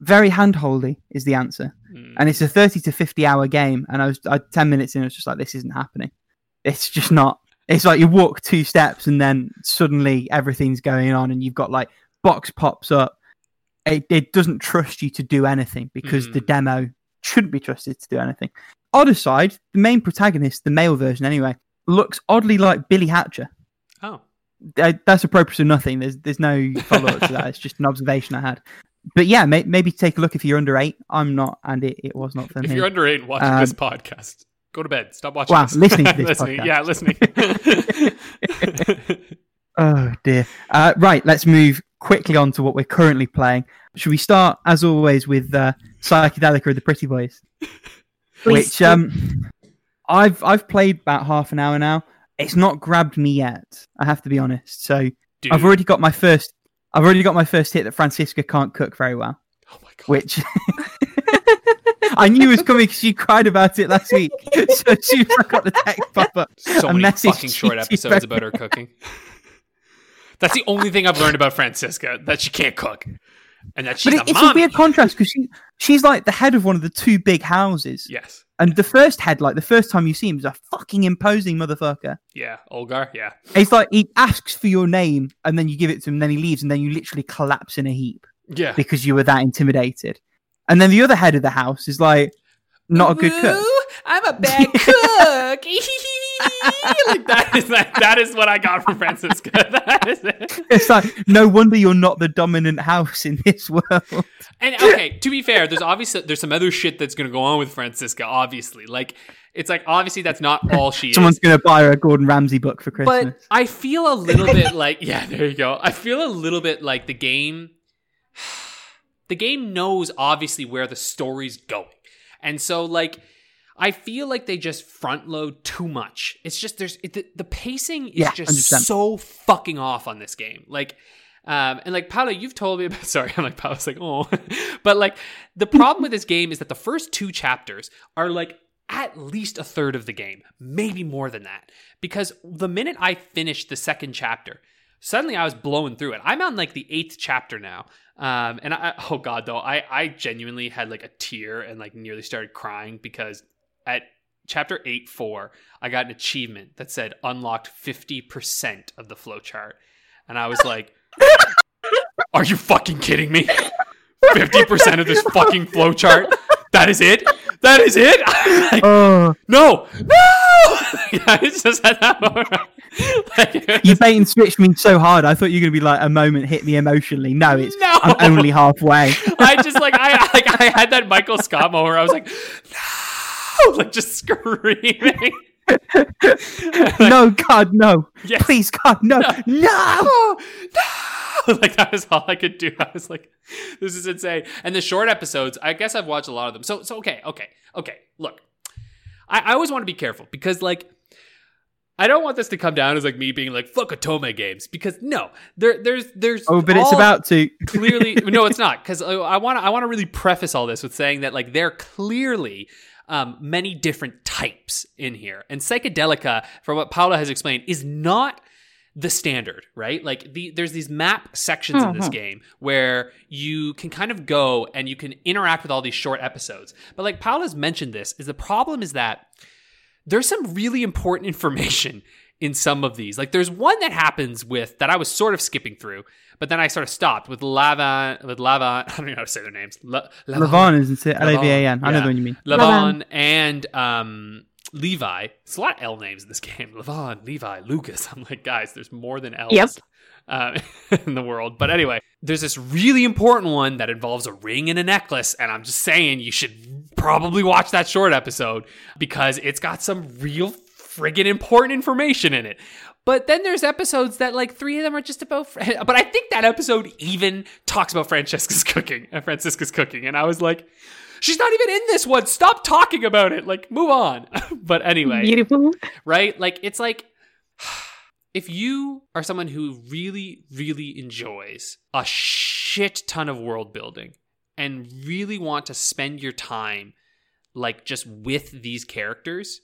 Very handholdy is the answer, mm. and it's a thirty to fifty hour game, and I was I, ten minutes in I was just like, this isn't happening. It's just not. It's like you walk two steps and then suddenly everything's going on, and you've got like box pops up. It, it doesn't trust you to do anything because mm. the demo shouldn't be trusted to do anything. Odd aside, the main protagonist, the male version anyway, looks oddly like Billy Hatcher. Oh. That's appropriate to nothing. There's there's no follow-up to that. It's just an observation I had. But yeah, may, maybe take a look if you're under eight. I'm not, and it, it was not for me. If you're under eight and watching um, this podcast, go to bed. Stop watching wow, this. listening to this listening, podcast. Yeah, listening. Oh, dear. Uh, right, let's move quickly on to what we're currently playing. Should we start, as always, with uh, Psychedelica of the Pretty Boys, which um, I've I've played about half an hour now. It's not grabbed me yet, I have to be honest. So Dude. I've already got my first. I've already got my first hit that Francisca can't cook very well. Oh my God! Which I knew was coming because she cried about it last week. So she got the text pop up. So many fucking short episodes about her cooking. That's the only thing I've learned about Francisca, that she can't cook. And that she's but it, a it's mommy. A weird contrast, because she she's like the head of one of the two big houses. Yes. And the first head, like the first time you see him, is a fucking imposing motherfucker. Yeah, Olgar, yeah. It's like he asks for your name, and then you give it to him, and then he leaves, and then you literally collapse in a heap. Yeah. Because you were that intimidated. And then the other head of the house is like, not Ooh, a good cook. I'm a bad cook. like that is like, that is what I got from Francisco. That is it. It's like, no wonder you're not the dominant house in this world. And okay, to be fair, there's obviously there's some other shit that's gonna go on with Francisca. Obviously, like it's like obviously that's not all she. Someone's is. Someone's gonna buy her a Gordon Ramsay book for Christmas. But I feel a little bit like yeah, there you go. I feel a little bit like the game. The game knows obviously where the story's going, and so like. I feel like they just front load too much. It's just there's it, the, the pacing is yeah, just one hundred percent so fucking off on this game. Like, um, and like Paolo, you've told me about. Sorry, I'm like Paolo's like oh, but like the problem with this game is that the first two chapters are like at least a third of the game, maybe more than that. Because the minute I finished the second chapter, suddenly I was blowing through it. I'm on like the eighth chapter now. Um, and I, oh god, though I I genuinely had like a tear and like nearly started crying because. At chapter eight four, I got an achievement that said unlocked fifty percent of the flowchart. And I was like, are you fucking kidding me? fifty percent of this fucking flowchart? That is it? That is it? Like, uh, no! No! Yeah, it's just at that moment. Like, you bait and switch me so hard. I thought you were going to be like, a moment hit me emotionally. No, it's no. I'm only halfway. I just like, I like, I had that Michael Scott moment where I was like, no! Like just screaming. No, God, no. Yes. Please, God, no. No. No. No. Like that was all I could do. I was like, this is insane. And the short episodes, I guess I've watched a lot of them. So, so okay, okay, okay. Look, I, I always want to be careful because like, I don't want this to come down as like me being like, fuck Otome games. Because no, there, there's, there's. Oh, but it's about to. Clearly. No, it's not. Because I want to, I want to really preface all this with saying that like, they're clearly Um, many different types in here. And Psychedelica, from what Paula has explained, is not the standard, right? Like the, there's these map sections mm-hmm. in this game where you can kind of go and you can interact with all these short episodes. But like Paula's mentioned this, is the problem is that there's some really important information in some of these. Like there's one that happens with, that I was sort of skipping through, but then I sort of stopped with Lavan, with Lavan, I don't even know how to say their names. La, Lavan, Lavan, isn't it? L A V A N. I yeah. know what you mean. Lavan, Lavan. and um, Levi. It's a lot of L names in this game. Lavan, Levi, Lucas. I'm like, guys, there's more than L's yep. uh, in the world. But anyway, there's this really important one that involves a ring and a necklace. And I'm just saying you should probably watch that short episode because it's got some real friggin' important information in it. But then there's episodes that like three of them are just about, but I think that episode even talks about Francesca's cooking, uh, Francisca's cooking. And I was like, she's not even in this one. Stop talking about it. Like move on. But anyway, beautiful, right? Like it's like, if you are someone who really, really enjoys a shit ton of world building and really want to spend your time like just with these characters,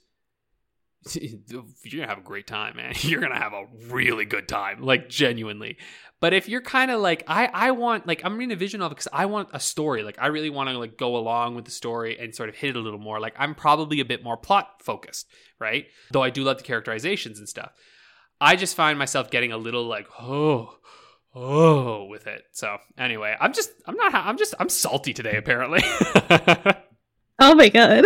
you're gonna have a great time, man. You're gonna have a really good time, like genuinely. But if you're kind of like, I, I want, like, I'm reading a vision of it because I want a story. Like, I really want to like go along with the story and sort of hit it a little more. Like, I'm probably a bit more plot focused, right? Though I do love the characterizations and stuff. I just find myself getting a little like, oh, oh, with it. So anyway, I'm just, I'm not, I'm just, I'm salty today apparently. Oh my god.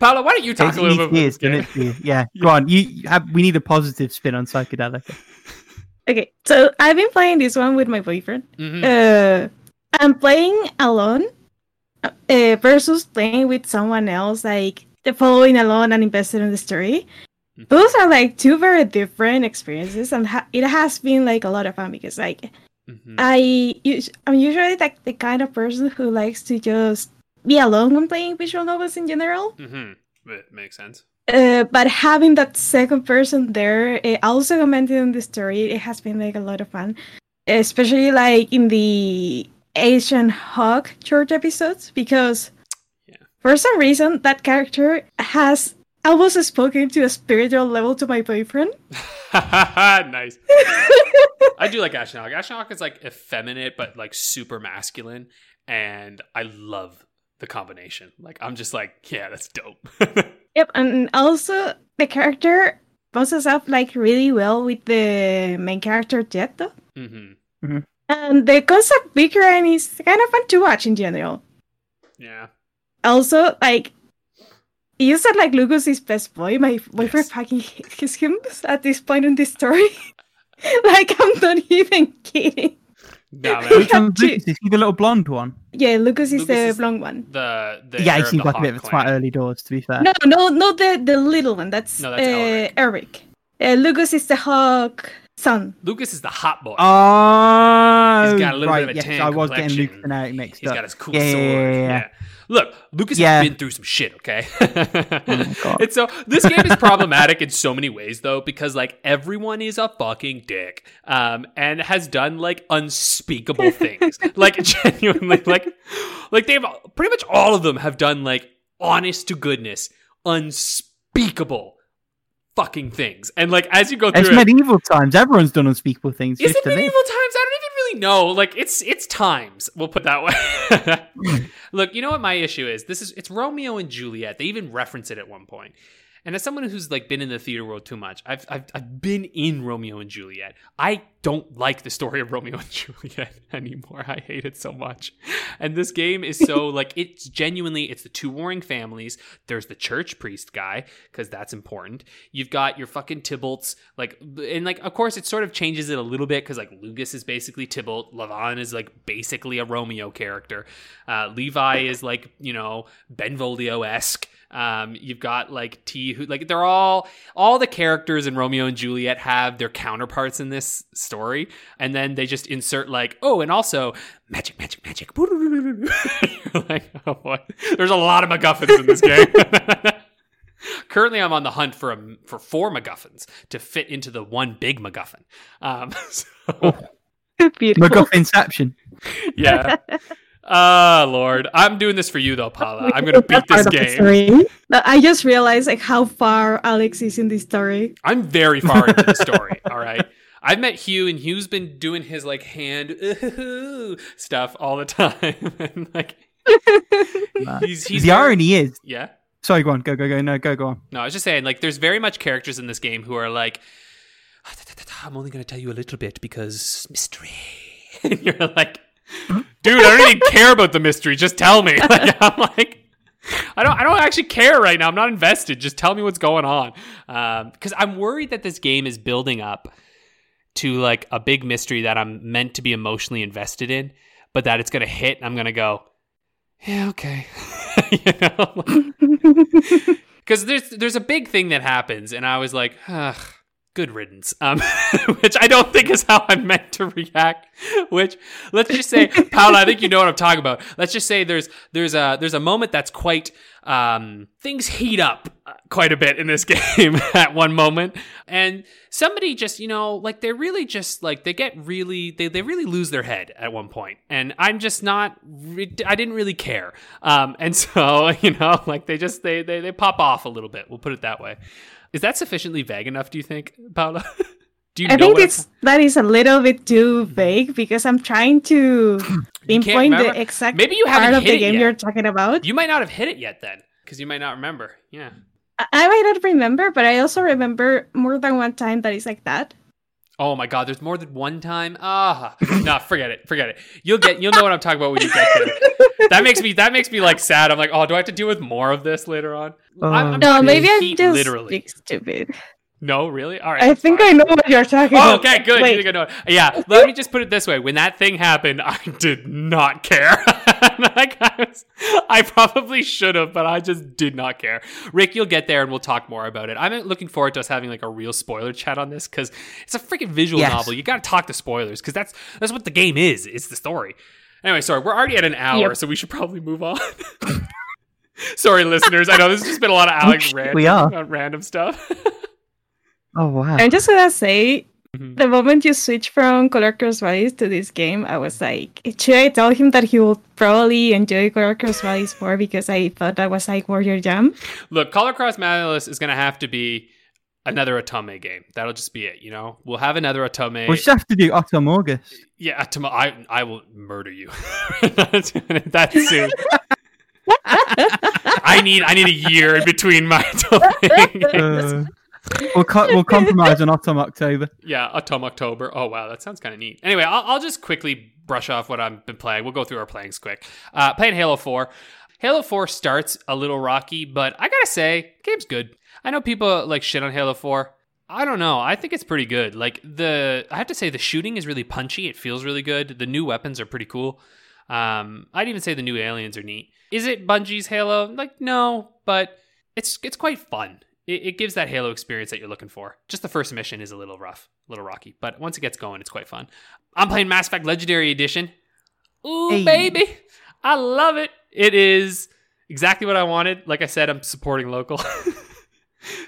Paolo, why don't you talk it's a little bit? Is, yeah. yeah, go on. You, you have, we need a positive spin on Psychedelica. Okay, so I've been playing this one with my boyfriend. Mm-hmm. Uh, I'm playing alone uh, versus playing with someone else, like following alone and invested in the story. Mm-hmm. Those are like two very different experiences, and ha- it has been like a lot of fun because like mm-hmm. I, I'm usually like the kind of person who likes to just be alone when playing visual novels in general. Mm-hmm. It makes sense. Uh, but having that second person there, uh, also commenting on the story, it has been like a lot of fun. Especially like in the Asian Hawk short episodes, because yeah. for some reason that character has almost spoken to a spiritual level to my boyfriend. Nice. I do like Asian Hawk. Asian Hawk is like effeminate, but like super masculine. And I love the combination. Like, I'm just like, yeah, that's dope. Yep, and also the character bosses up like really well with the main character Jet, though. Mm-hmm. Mm-hmm. And the concept bickering is kind of fun to watch in general. Yeah. Also, like, You said like Lucas is best boy. My boyfriend yes. fucking hates him at this point in this story. Like, I'm not even kidding. No, which one's Lucas? Is he the little blonde one? Yeah, Lucas is Lucas the is blonde one. The, the yeah, he seems like a bit of quite early doors, to be fair. No, no, not the, the little one. That's, no, that's uh, Eric. Eric. Uh, Lucas is the hawk son. Lucas is the hot boy. Oh, he's got a little right, bit of a tan complexion. Yes, I was getting Lucas and Eric mixed he's up. He's got his cool yeah, sword. Yeah, yeah, yeah. yeah. Look, Lucas yeah. has been through some shit, okay? Oh and so this game is problematic in so many ways, though, because, like, everyone is a fucking dick um, and has done, like, unspeakable things. Like, genuinely, like, like they've pretty much all of them have done, like, honest to goodness, unspeakable fucking things. And, like, as you go through it's it, medieval times. Everyone's done unspeakable things. Is it medieval times? I don't even No, like it's it's times. We'll put that way. Look, you know what my issue is? This is it's Romeo and Juliet. They even reference it at one point. And as someone who's like been in the theater world too much, I've I've I've been in Romeo and Juliet. I don't like the story of Romeo and Juliet anymore. I hate it so much. And this game is so like it's genuinely it's the two warring families. There's the church priest guy because that's important. You've got your fucking Tybalt's like and like of course it sort of changes it a little bit because like Lucas is basically Tybalt, Lavan is like basically a Romeo character, uh, Levi is like you know Benvolio-esque. Um, you've got like T who like they're all all the characters in Romeo and Juliet have their counterparts in this story, and then they just insert like oh, and also magic, magic, magic. You're like oh boy, there's a lot of MacGuffins in this game. Currently, I'm on the hunt for a, for four MacGuffins to fit into the one big MacGuffin. Um, so... MacGuffinception. Yeah. Ah, uh, Lord. I'm doing this for you, though, Paula. I'm going to beat this game. I just realized like how far Alex is in this story. I'm very far into the story, all right? I've met Hugh, and Hugh's been doing his, like, hand stuff all the time. And, like, he's, he's the very... irony is... Yeah? Sorry, go on. Go, go, go. No, go, go on. No, I was just saying, like, there's very much characters in this game who are like, I'm only going to tell you a little bit because mystery. And you're like... Dude, I don't even care about the mystery. Just tell me. Like, I'm like, I don't, I don't actually care right now. I'm not invested. Just tell me what's going on. Um, because I'm worried that this game is building up to like a big mystery that I'm meant to be emotionally invested in, but that it's gonna hit and I'm gonna go, yeah, okay. You know, because there's there's a big thing that happens, and I was like, ugh. Good riddance, um, which I don't think is how I'm meant to react, which let's just say, Paula, I think you know what I'm talking about. Let's just say there's there's a there's a moment that's quite, um, things heat up quite a bit in this game at one moment. And somebody just, you know, like they really just like, they get really, they, they really lose their head at one point. And I'm just not, I didn't really care. Um, and so, you know, like they just, they they they pop off a little bit. We'll put it that way. Is that sufficiently vague enough, do you think, Paula? Do you I know think it's, it's that is a little bit too vague because I'm trying to pinpoint the exact Maybe you part of the game yet. You're talking about. You might not have hit it yet then, because you might not remember. Yeah, I, I might not remember, but I also remember more than one time that it's like that. Oh my God, there's more than one time. Ah, no, forget it, forget it. You'll get, you'll know what I'm talking about when you get there. That makes me, that makes me like sad. I'm like, oh, do I have to deal with more of this later on? Um, I'm, I'm no, maybe I'm just literally. stupid. No, really? All right. I think right. I know what you're talking oh, about. Okay, good. You think I know it. Yeah, let me just put it this way. When that thing happened, I did not care. Like I, was, I probably should have, but I just did not care. Rick, you'll get there and we'll talk more about it. I'm looking forward to us having like a real spoiler chat on this because it's a freaking visual yes. novel. You got to talk to spoilers because that's, that's what the game is. It's the story. Anyway, sorry, we're already at an hour, yep. so we should probably move on. Sorry, listeners. I know this has just been a lot of Alex rant on random stuff. Oh, wow. I'm just going to say, mm-hmm. the moment you switch from Color Cross Rallies to this game, I was like, should I tell him that he will probably enjoy Color Cross Rallies more because I thought that was like Warrior Jam? Look, Color Cross Rallies is going to have to be another Otome game. That'll just be it, you know? We'll have another Otome. We just have to do Otomorgus. Yeah, Otom- I, I will murder you. That soon. I need I need a year in between my Otome games. Uh, we'll, co- we'll compromise on Autumn October. Yeah, Autumn October. Oh, wow, that sounds kind of neat. Anyway, I'll, I'll just quickly brush off what I've been playing. We'll go through our playings quick. Uh, playing Halo four. Halo four starts a little rocky, but I gotta say, the game's good. I know people like shit on Halo four. I don't know. I think it's pretty good. Like the, I have to say the shooting is really punchy. It feels really good. The new weapons are pretty cool. Um, I'd even say the new aliens are neat. Is it Bungie's Halo? Like, no, but it's it's quite fun. It, it gives that Halo experience that you're looking for. Just the first mission is a little rough, a little rocky, but once it gets going, it's quite fun. I'm playing Mass Effect Legendary Edition. Ooh, hey. Baby. I love it. It is exactly what I wanted. Like I said, I'm supporting local.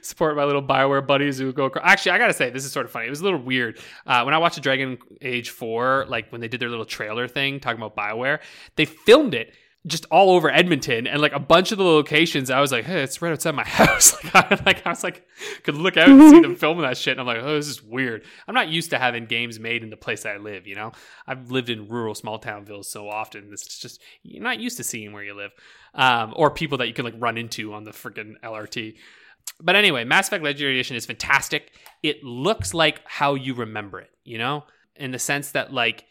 Support my little Bioware buddies who go across. Actually, I gotta say, this is sort of funny. It was a little weird. Uh, when I watched Dragon Age four, like when they did their little trailer thing talking about Bioware, they filmed it just all over Edmonton and like a bunch of the locations. I was like, hey, it's right outside my house. like, I, like I was like, could look out and see them filming that shit. And I'm like, oh, this is weird. I'm not used to having games made in the place I live, you know? I've lived in rural small townvilles so often. It's just, you're not used to seeing where you live. Um, or people that you can like run into on the freaking L R T. But anyway, Mass Effect Legendary Edition is fantastic. It looks like how you remember it, you know? In the sense that, like,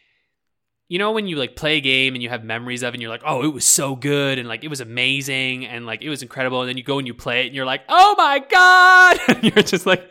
you know when you, like, play a game and you have memories of it and you're like, oh, it was so good and, like, it was amazing and, like, it was incredible. And then you go and you play it and you're like, oh, my God! And you're just like,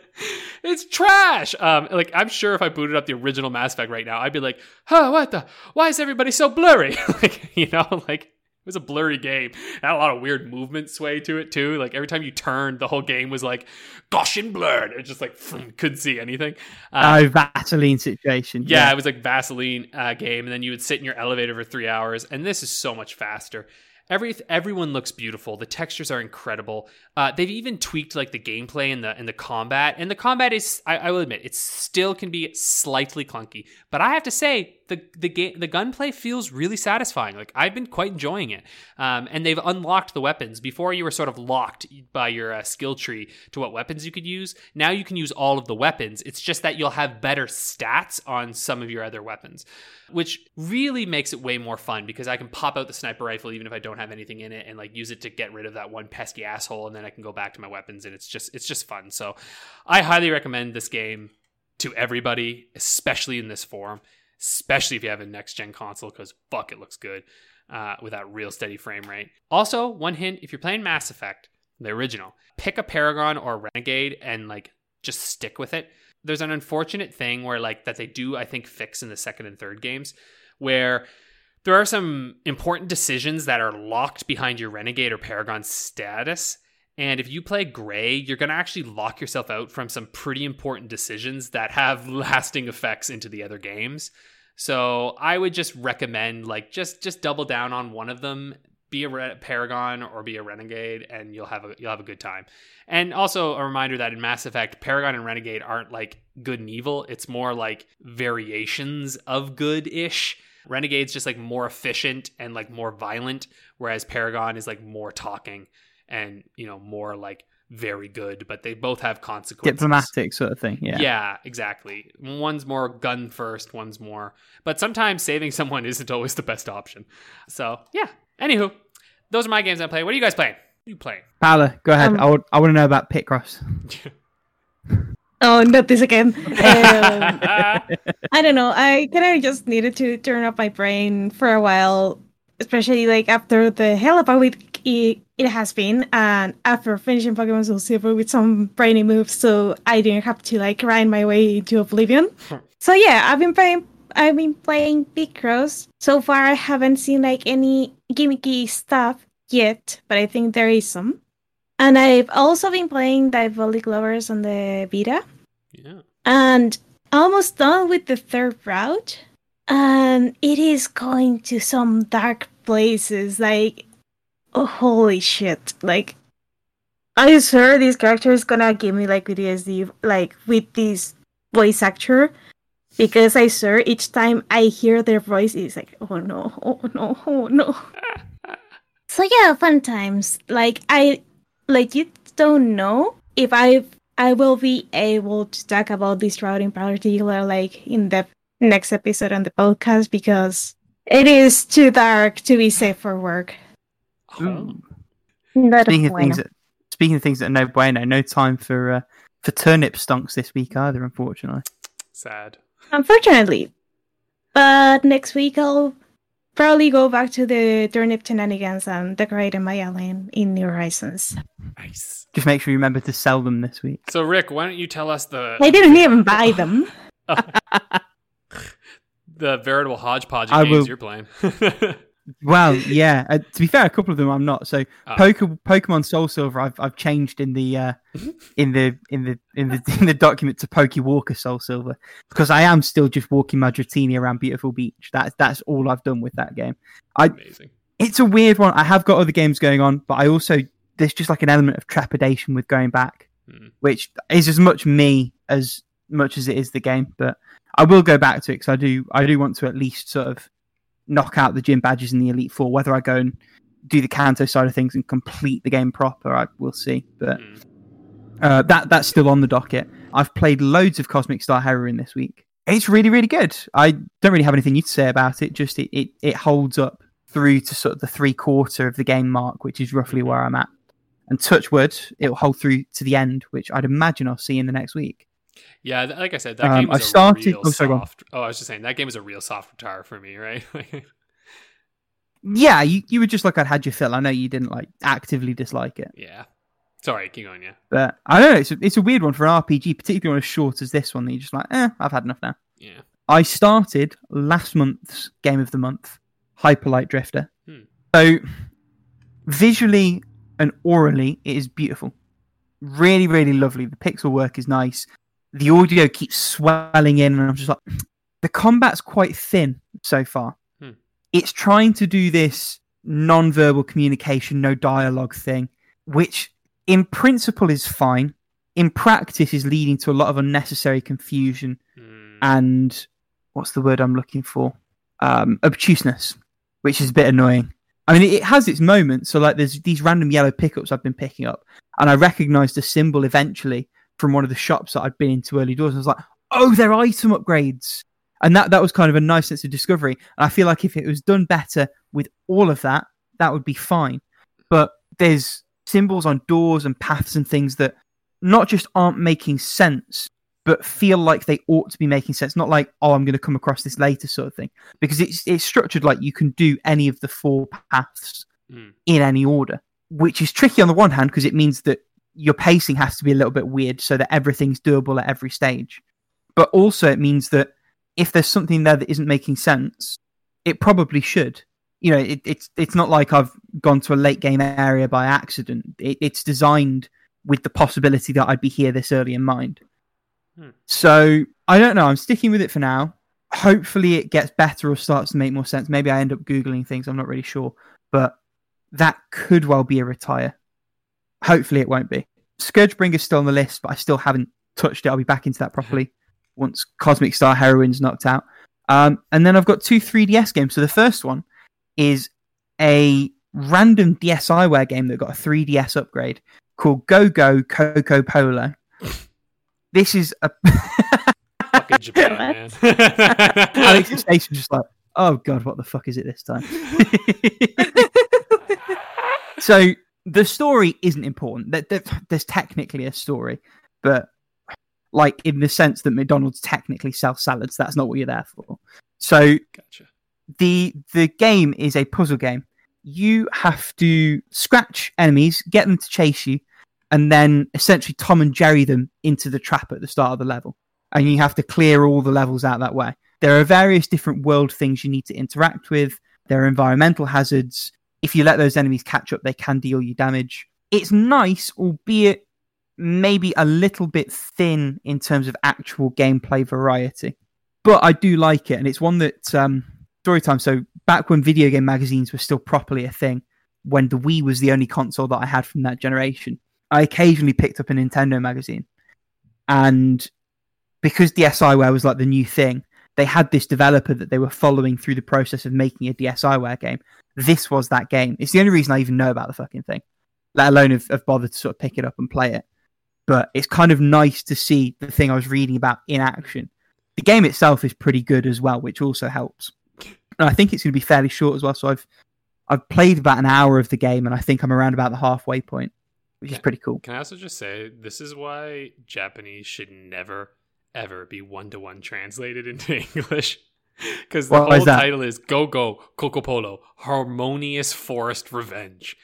it's trash! Um, like, I'm sure if I booted up the original Mass Effect right now, I'd be like, huh, what the? Why is everybody so blurry? like, you know, like... It was a blurry game. It had a lot of weird movement sway to it, too. Like, every time you turned, the whole game was, like, gosh and blurred. It just, like, couldn't see anything. Uh, oh, Vaseline situation. Yeah, yeah, it was, like, Vaseline uh, game. And then you would sit in your elevator for three hours. And this is so much faster. Every Everyone looks beautiful. The textures are incredible. Uh, they've even tweaked, like, the gameplay and the, and the combat. And the combat is, I, I will admit, it still can be slightly clunky. But I have to say... The the game the gunplay feels really satisfying. Like I've been quite enjoying it, um, and they've unlocked the weapons. Before you were sort of locked by your uh, skill tree to what weapons you could use. Now you can use all of the weapons. It's just that you'll have better stats on some of your other weapons, which really makes it way more fun because I can pop out the sniper rifle even if I don't have anything in it and like use it to get rid of that one pesky asshole, and then I can go back to my weapons and it's just it's just fun. So I highly recommend this game to everybody, especially in this form. Especially if you have a next-gen console, because fuck, it looks good uh, with that real steady frame rate. Also, one hint, if you're playing Mass Effect, the original, pick a Paragon or a Renegade and, like, just stick with it. There's an unfortunate thing where, like, that they do, I think, fix in the second and third games, where there are some important decisions that are locked behind your Renegade or Paragon status. And if you play gray, you're going to actually lock yourself out from some pretty important decisions that have lasting effects into the other games. So I would just recommend, like, just just double down on one of them. Be a Re- Paragon or be a Renegade, and you'll have a you'll have a good time. And also a reminder that in Mass Effect, Paragon and Renegade aren't like good and evil. It's more like variations of good-ish. Renegade's just like more efficient and like more violent, whereas Paragon is like more talking. And, you know, more like very good, but they both have consequences. Diplomatic sort of thing. Yeah, yeah, exactly. One's more gun first, one's more. But sometimes saving someone isn't always the best option. So, yeah. Anywho, those are my games I play. What are you guys playing? What are you playing? Paola, go ahead. Um, I, would, I want to know about Picross. Oh, not this again. Um, I don't know. I kind of just needed to turn up my brain for a while, especially like after the hell about it. It, it has been, and after finishing Pokémon Soul Silver with some brainy moves, so I didn't have to like grind my way into oblivion. Huh. So yeah, I've been playing. I've been playing Picross. So far, I haven't seen like any gimmicky stuff yet, but I think there is some. And I've also been playing Diabolic Lovers on the Vita. Yeah. And almost done with the third route, and it is going to some dark places like. Oh, holy shit. Like, I swear this character is gonna give me, like, P T S D, like, with this voice actor. Because I swear each time I hear their voice, it's like, oh no, oh no, oh no. So yeah, fun times. Like, I, like, you don't know if I I will be able to talk about this route in particular, like, in the next episode on the podcast, because it is too dark to be safe for work. Oh. Speaking, of bueno. things that, speaking of things that are no bueno, no time for uh, for turnip stonks this week either, unfortunately. Sad. Unfortunately. But next week I'll probably go back to the turnip shenanigans and decorating my island in New Horizons. Nice. Just make sure you remember to sell them this week. So, Rick, why don't you tell us the... I didn't even buy them. Oh. The veritable hodgepodge of games will... you're playing. Well, yeah. Uh, to be fair, a couple of them I'm not. So, oh. Poke- Pokemon Soul Silver, I've I've changed in the uh, in the in the in the in the document to Poke Walker Soul Silver because I am still just walking my Dratini around beautiful beach. That's that's all I've done with that game. I, Amazing. It's a weird one. I have got other games going on, but I also there's just like an element of trepidation with going back, mm. which is as much me as much as it is the game. But I will go back to it because I do I do want to at least sort of knock out the gym badges in the Elite Four. Whether I go and do the Kanto side of things and complete the game proper, I will see. But uh, that that's still on the docket. I've played loads of Cosmic Star Heroine this week. It's really, really good. I don't really have anything new to say about it. Just it, it, it holds up through to sort of the three-quarter of the game mark, which is roughly where I'm at. And touch wood, it'll hold through to the end, which I'd imagine I'll see in the next week. Yeah, like I said, that um, game is I started, a real oh, sorry, soft... Oh, I was just saying, that game is a real soft retire for me, right? Yeah, you, you were just like, I'd had your fill. I know you didn't like actively dislike it. Yeah. Sorry, keep going, yeah. But I don't know, it's a, it's a weird one for an R P G, particularly on as short as this one, that you're just like, eh, I've had enough now. Yeah. I started last month's Game of the Month, Hyperlight Drifter. Hmm. So, visually and orally, it is beautiful. Really, really lovely. The pixel work is nice. The audio keeps swelling in, and I'm just like, the combat's quite thin so far. Hmm. It's trying to do this non-verbal communication, no dialogue thing, which in principle is fine. In practice is leading to a lot of unnecessary confusion hmm. and what's the word I'm looking for? Um, obtuseness, which is a bit annoying. I mean, it has its moments. So like there's these random yellow pickups I've been picking up, and I recognized a symbol eventually from one of the shops that I'd been into early doors. I was like, oh, they're item upgrades. And that, that was kind of a nice sense of discovery. And I feel like if it was done better with all of that, that would be fine. But there's symbols on doors and paths and things that not just aren't making sense, but feel like they ought to be making sense. Not like, oh, I'm going to come across this later sort of thing. Because it's, it's structured like you can do any of the four paths mm. in any order, which is tricky on the one hand because it means that your pacing has to be a little bit weird so that everything's doable at every stage. But also it means that if there's something there that isn't making sense, it probably should. You know, it, it's it's not like I've gone to a late game area by accident. It, it's designed with the possibility that I'd be here this early in mind. Hmm. So I don't know. I'm sticking with it for now. Hopefully it gets better or starts to make more sense. Maybe I end up Googling things. I'm not really sure. But that could well be a retire. Hopefully it won't be. Scourgebringer's still on the list, but I still haven't touched it. I'll be back into that properly once Cosmic Star Heroine's knocked out. Um, and then I've got two three D S games. So the first one is a random DSiWare game that got a three D S upgrade called Go Go Cocopolo. This is a... Fucking Japan, man. Alex and Station's just like, oh God, what the fuck is it this time? So... the story isn't important. There's technically a story, but like in the sense that McDonald's technically sells salads, that's not what you're there for. So gotcha. the the game is a puzzle game. You have to scratch enemies, get them to chase you, and then essentially Tom and Jerry them into the trap at the start of the level. And you have to clear all the levels out that way. There are various different world things you need to interact with. There are environmental hazards. If you let those enemies catch up, they can deal you damage. It's nice, albeit maybe a little bit thin in terms of actual gameplay variety. But I do like it, and it's one that... Um, story time, so back when video game magazines were still properly a thing, when the Wii was the only console that I had from that generation, I occasionally picked up a Nintendo magazine. And because DSiWare was like the new thing, they had this developer that they were following through the process of making a DSiWare game. This was that game. It's the only reason I even know about the fucking thing, let alone have, have bothered to sort of pick it up and play it. But it's kind of nice to see the thing I was reading about in action. The game itself is pretty good as well, which also helps. And I think it's going to be fairly short as well. So I've I've played about an hour of the game, and I think I'm around about the halfway point, which can, is pretty cool. Can I also just say, this is why Japanese should never... ever be one-to-one translated into English. Because the whole title is Go Go Cocopolo Harmonious Forest Revenge.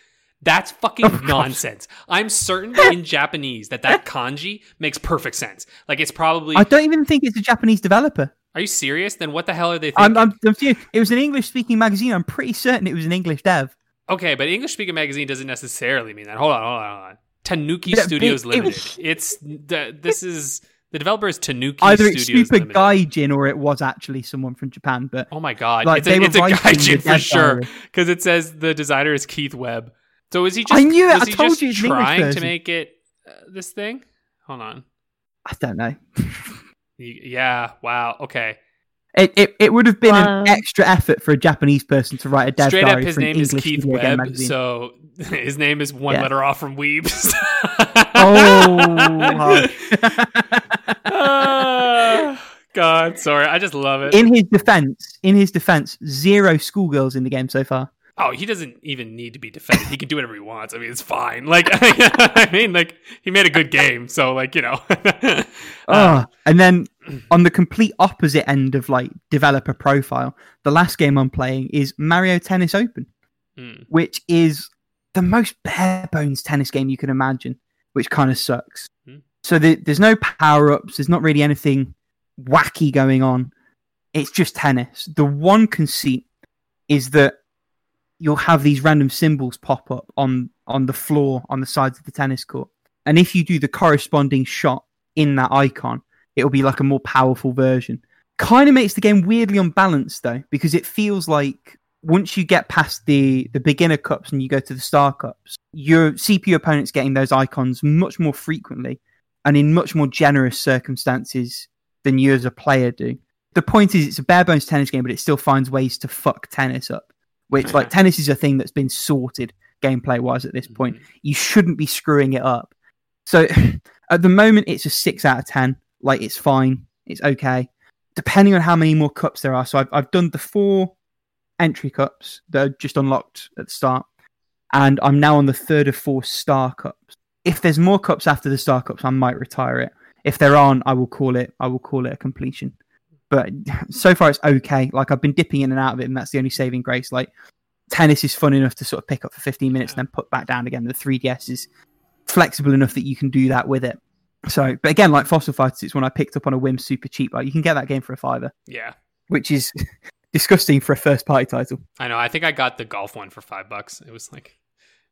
That's fucking nonsense. I'm certain in Japanese that that kanji makes perfect sense. Like, it's probably... I don't even think it's a Japanese developer. Are you serious? Then what the hell are they thinking? I'm, I'm confused. It was an English-speaking magazine. I'm pretty certain it was an English dev. Okay, but English-speaking magazine doesn't necessarily mean that. Hold on, hold on, hold on. Tanuki yeah, Studios it, Limited. It was... It's... The, this is... The developer is Tanuki Either Studios Limited. Either it's Super Gaijin or it was actually someone from Japan, but... Oh my god. Like, it's a, it's a Gaijin for sure. Because it says the designer is Keith Webb. So is he just, I knew it. Was I he told just you trying to make it uh, this thing? Hold on. I don't know. Yeah, wow, okay. It it, it would have been wow. an extra effort for a Japanese person to write a dev Straight diary up, his name is English Keith Webb, so his name is one yeah. letter off from Weebs. Oh. uh, God, sorry. I just love it. In his defense, in his defense, zero schoolgirls in the game so far. Oh, he doesn't even need to be defended. He can do whatever he wants. I mean, it's fine. Like, I mean, like, he made a good game. So, like, you know. uh, oh, and then on the complete opposite end of, like, developer profile, the last game I'm playing is Mario Tennis Open, mm. which is the most bare-bones tennis game you can imagine, which kind of sucks. Mm. So the, there's no power-ups. There's not really anything wacky going on. It's just tennis. The one conceit is that you'll have these random symbols pop up on, on the floor, on the sides of the tennis court. And if you do the corresponding shot in that icon, it'll be like a more powerful version. Kind of makes the game weirdly unbalanced, though, because it feels like once you get past the, the beginner cups and you go to the star cups, your C P U opponent's getting those icons much more frequently and in much more generous circumstances than you as a player do. The point is, it's a bare-bones tennis game, but it still finds ways to fuck tennis up. Which, like, tennis is a thing that's been sorted gameplay-wise at this point. Mm-hmm. You shouldn't be screwing it up. So, at the moment, it's a six out of ten. Like, it's fine. It's okay. Depending on how many more cups there are. So, I've, I've done the four entry cups that are just unlocked at the start. And I'm now on the third of four star cups. If there's more cups after the star cups, I might retire it. If there aren't, I will call it, I will call it a completion. But so far, it's okay. Like, I've been dipping in and out of it, and that's the only saving grace. Like, tennis is fun enough to sort of pick up for fifteen minutes yeah. and then put back down again. The three D S is flexible enough that you can do that with it. So, but again, like Fossil Fighters, it's one I picked up on a whim super cheap. Like, you can get that game for a fiver. Yeah. Which is disgusting for a first-party title. I know. I think I got the golf one for five bucks. It was like...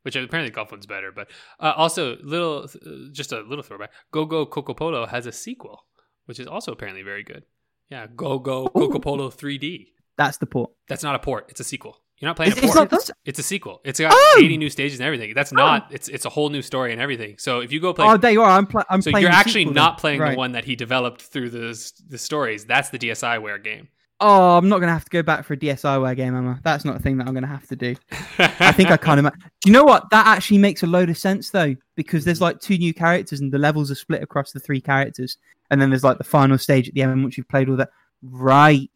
Which apparently the golf one's better. But uh, also, little, uh, just a little throwback, Go Go Cocopolo has a sequel, which is also apparently very good. Yeah, Go Go Cocopolo three D. That's the port. That's not a port. It's a sequel. You're not playing it's, a port. It's, it's a sequel. It's got oh! eighty new stages and everything. That's not. Oh. It's it's a whole new story and everything. So if you go play, oh, there you are. I'm, pl- I'm so playing. So you're the actually sequel, not playing right. the one that he developed through the the stories. That's the DSiWare game. Oh, I'm not gonna have to go back for a DSiWare game, am I? That's not a thing that I'm gonna have to do. I think I can't imagine. Do you know what? That actually makes a load of sense though, because there's like two new characters and the levels are split across the three characters. And then there's like the final stage at the end once you've played all that. Right.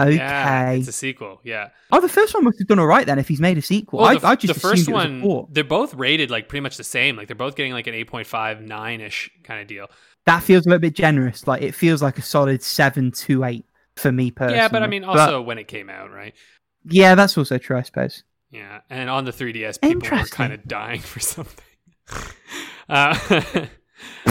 Okay. Yeah, it's a sequel. Yeah. Oh, the first one must have done all right then if he's made a sequel. Well, I, the, I just the first one, they're both rated like pretty much the same. Like they're both getting like an eight point five, nine ish kind of deal. That feels a little bit generous. Like it feels like a solid seven to eight for me personally. Yeah, but I mean also but, when it came out, right? Yeah, that's also true, I suppose. Yeah. And on the three D S, people were kind of dying for something. uh,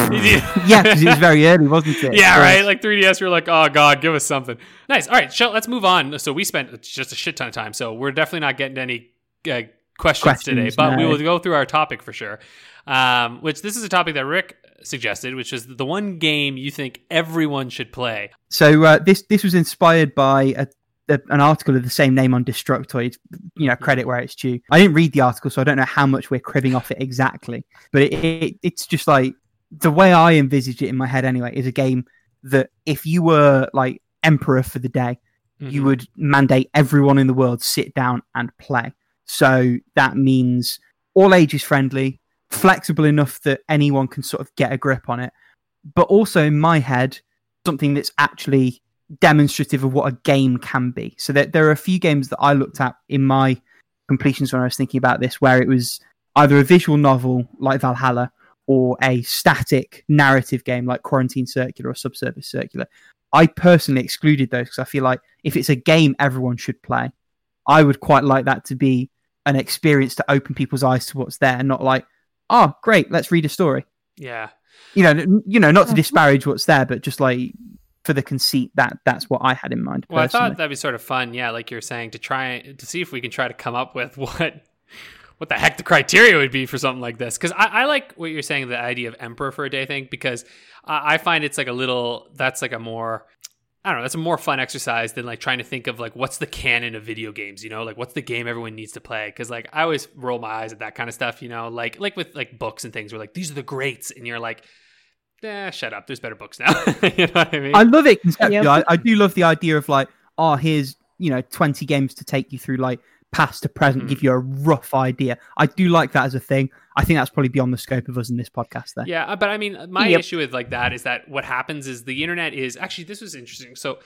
yeah, because it was very early, wasn't it? Yeah, right. Like three D S, we were like, oh god, give us something nice. All right, so let's move on. So we spent just a shit ton of time, so we're definitely not getting any uh, questions, questions today, but no. we will go through our topic for sure. Um, which this is a topic that Rick suggested, which is the one game you think everyone should play. So uh, this this was inspired by a, a, an article of the same name on Destructoid. You know, credit where it's due. I didn't read the article, so I don't know how much we're cribbing off it exactly, but it, it it's just like. The way I envisage it in my head anyway is a game that if you were like emperor for the day, mm-hmm. you would mandate everyone in the world sit down and play. So that means all ages friendly, flexible enough that anyone can sort of get a grip on it. But also in my head, something that's actually demonstrative of what a game can be. So that there are a few games that I looked at in my completions when I was thinking about this, where it was either a visual novel like Valhalla or a static narrative game like Quarantine Circular or Subsurface Circular, I personally excluded those because I feel like if it's a game everyone should play, I would quite like that to be an experience to open people's eyes to what's there and not like, oh, great, let's read a story. Yeah. You know, you know, not to disparage what's there, but just like for the conceit that that's what I had in mind. Well, personally. I thought that'd be sort of fun. Yeah. Like you're saying, to try to see if we can try to come up with what, what the heck the criteria would be for something like this. Cause I, I like what you're saying, the idea of Emperor for a Day thing, because I, I find it's like a little, that's like a more, I don't know, that's a more fun exercise than like trying to think of like, what's the canon of video games, you know, like what's the game everyone needs to play? Cause like, I always roll my eyes at that kind of stuff, you know, like, like with like books and things where like, these are the greats. And you're like, eh, shut up. There's better books now. You know what I mean? I love it. Yep. I, I do love the idea of like, oh, here's, you know, twenty games to take you through like past to present, mm. give you a rough idea. I do like that as a thing. I think that's probably beyond the scope of us in this podcast there. Yeah, but I mean, my yep. issue with like that is that what happens is the internet is... Actually, this was interesting. So,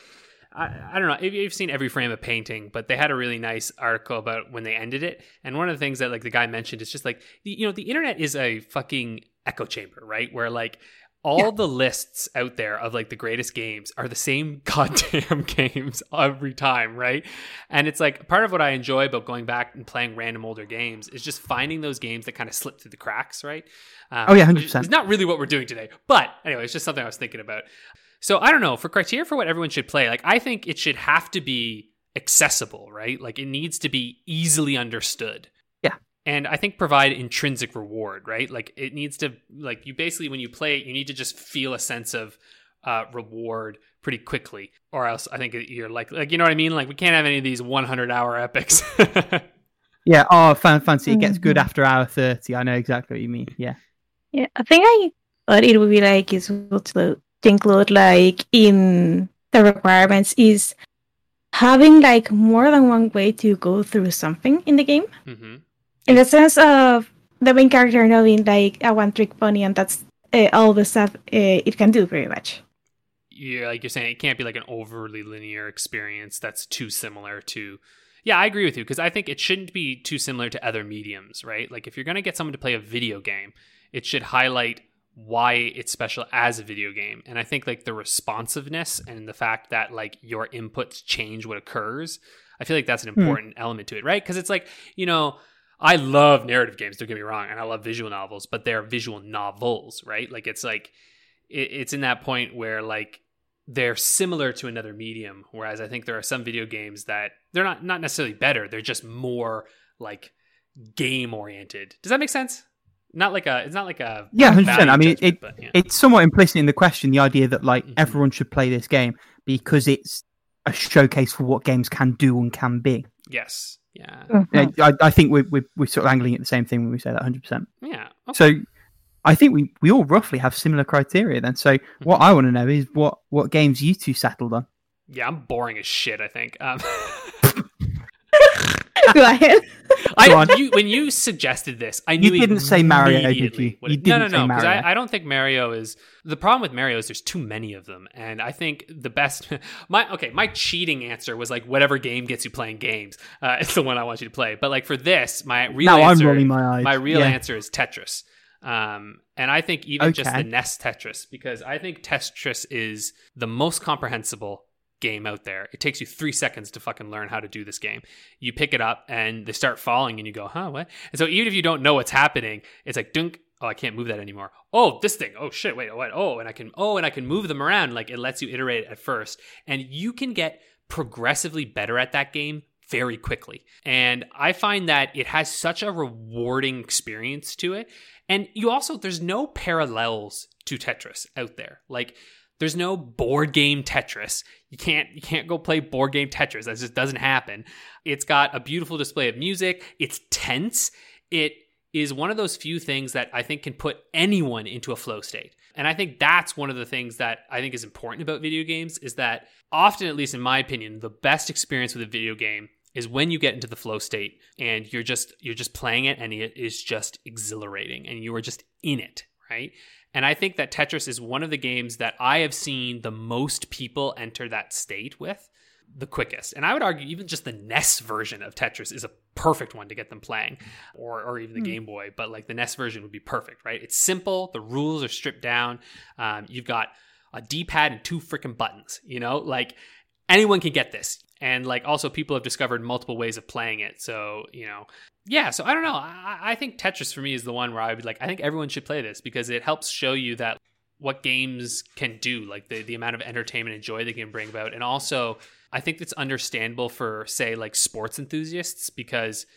I, I don't know if you've seen Every Frame a Painting, but they had a really nice article about when they ended it. And one of the things that like the guy mentioned is just like, you know, the internet is a fucking echo chamber, right? Where like... All yeah. the lists out there of like the greatest games are the same goddamn games every time, right? And it's like part of what I enjoy about going back and playing random older games is just finding those games that kind of slip through the cracks, right? Um, oh yeah, one hundred percent. It's not really what we're doing today, but anyway, it's just something I was thinking about. So I don't know, for criteria for what everyone should play, like I think it should have to be accessible, right? Like it needs to be easily understood. And I think provide intrinsic reward, right? Like it needs to, like you basically, when you play it, you need to just feel a sense of uh, reward pretty quickly, or else I think you're like, like, you know what I mean? Like we can't have any of these one hundred hour epics. Yeah. Oh, fan- fancy. It gets good after hour thirty. I know exactly what you mean. Yeah. Yeah. I think I thought it would be like, is to include like in the requirements is having like more than one way to go through something in the game. Mm-hmm. In the sense of the main character not being like a one-trick pony, and that's uh, all the stuff uh, it can do, pretty much. Yeah, like you're saying, it can't be like an overly linear experience that's too similar to... Yeah, I agree with you, because I think it shouldn't be too similar to other mediums, right? Like, if you're going to get someone to play a video game, it should highlight why it's special as a video game. And I think, like, the responsiveness and the fact that, like, your inputs change what occurs, I feel like that's an important hmm. element to it, right? Because it's like, you know... I love narrative games, don't get me wrong, and I love visual novels, but they're visual novels, right? Like, it's like, it, it's in that point where, like, they're similar to another medium, whereas I think there are some video games that, they're not, not necessarily better, they're just more, like, game-oriented. Does that make sense? Not like a, it's not like a... Yeah, one hundred percent. I mean, it, but, yeah. It's somewhat implicit in the question, the idea that, like, mm-hmm. everyone should play this game, because it's a showcase for what games can do and can be. Yes. Yeah, mm-hmm. I, I think we're, we're, we're sort of angling at the same thing when we say that one hundred percent. Yeah. Okay. So I think we, we all roughly have similar criteria then. So mm-hmm. what I want to know is what, what games you two settled on. Yeah, I'm boring as shit, I think. Um... Go ahead. I, you, when you suggested this, I knew you didn't say Mario, did you? You didn't no, no, no. Because I, I don't think Mario is the problem with Mario. Is there's too many of them, and I think the best. My okay, my cheating answer was like whatever game gets you playing games. Uh, it's the one I want you to play. But like for this, my real now answer, I'm rolling my eyes. My real yeah. answer is Tetris, um, and I think even okay. just the N E S Tetris, because I think Tetris is the most comprehensible game out there. It takes you three seconds to fucking learn how to do this game. You pick it up and they start falling and you go, huh, what? And so even if you don't know what's happening, it's like, dunk, oh, I can't move that anymore. Oh, this thing. Oh shit, wait, what? Oh, and I can, oh, and I can move them around. Like it lets you iterate at first. And you can get progressively better at that game very quickly. And I find that it has such a rewarding experience to it. And you also, there's no parallels to Tetris out there. Like, there's no board game Tetris. You can't you can't go play board game Tetris. That just doesn't happen. It's got a beautiful display of music. It's tense. It is one of those few things that I think can put anyone into a flow state. And I think that's one of the things that I think is important about video games is that often, at least in my opinion, the best experience with a video game is when you get into the flow state and you're just you're just playing it and it is just exhilarating and you are just in it, right? And I think that Tetris is one of the games that I have seen the most people enter that state with the quickest. And I would argue even just the N E S version of Tetris is a perfect one to get them playing, or or even the mm. Game Boy. But like the N E S version would be perfect, right? It's simple. The rules are stripped down. Um, you've got a D-pad and two freaking buttons, you know? Like, anyone can get this. And, like, also people have discovered multiple ways of playing it. So, you know, yeah. So, I don't know. I, I think Tetris, for me, is the one where I would be like, I think everyone should play this because it helps show you that what games can do, like the, the amount of entertainment and joy they can bring about. And also, I think it's understandable for, say, like sports enthusiasts, because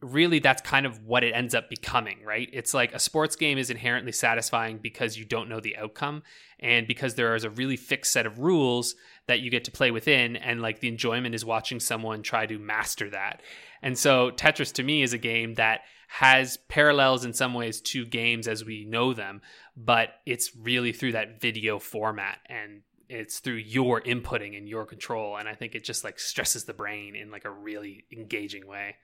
really that's kind of what it ends up becoming, right? It's like a sports game is inherently satisfying because you don't know the outcome and because there is a really fixed set of rules that you get to play within, and like the enjoyment is watching someone try to master that. And so Tetris to me is a game that has parallels in some ways to games as we know them, but it's really through that video format and it's through your inputting and your control. And I think it just like stresses the brain in like a really engaging way.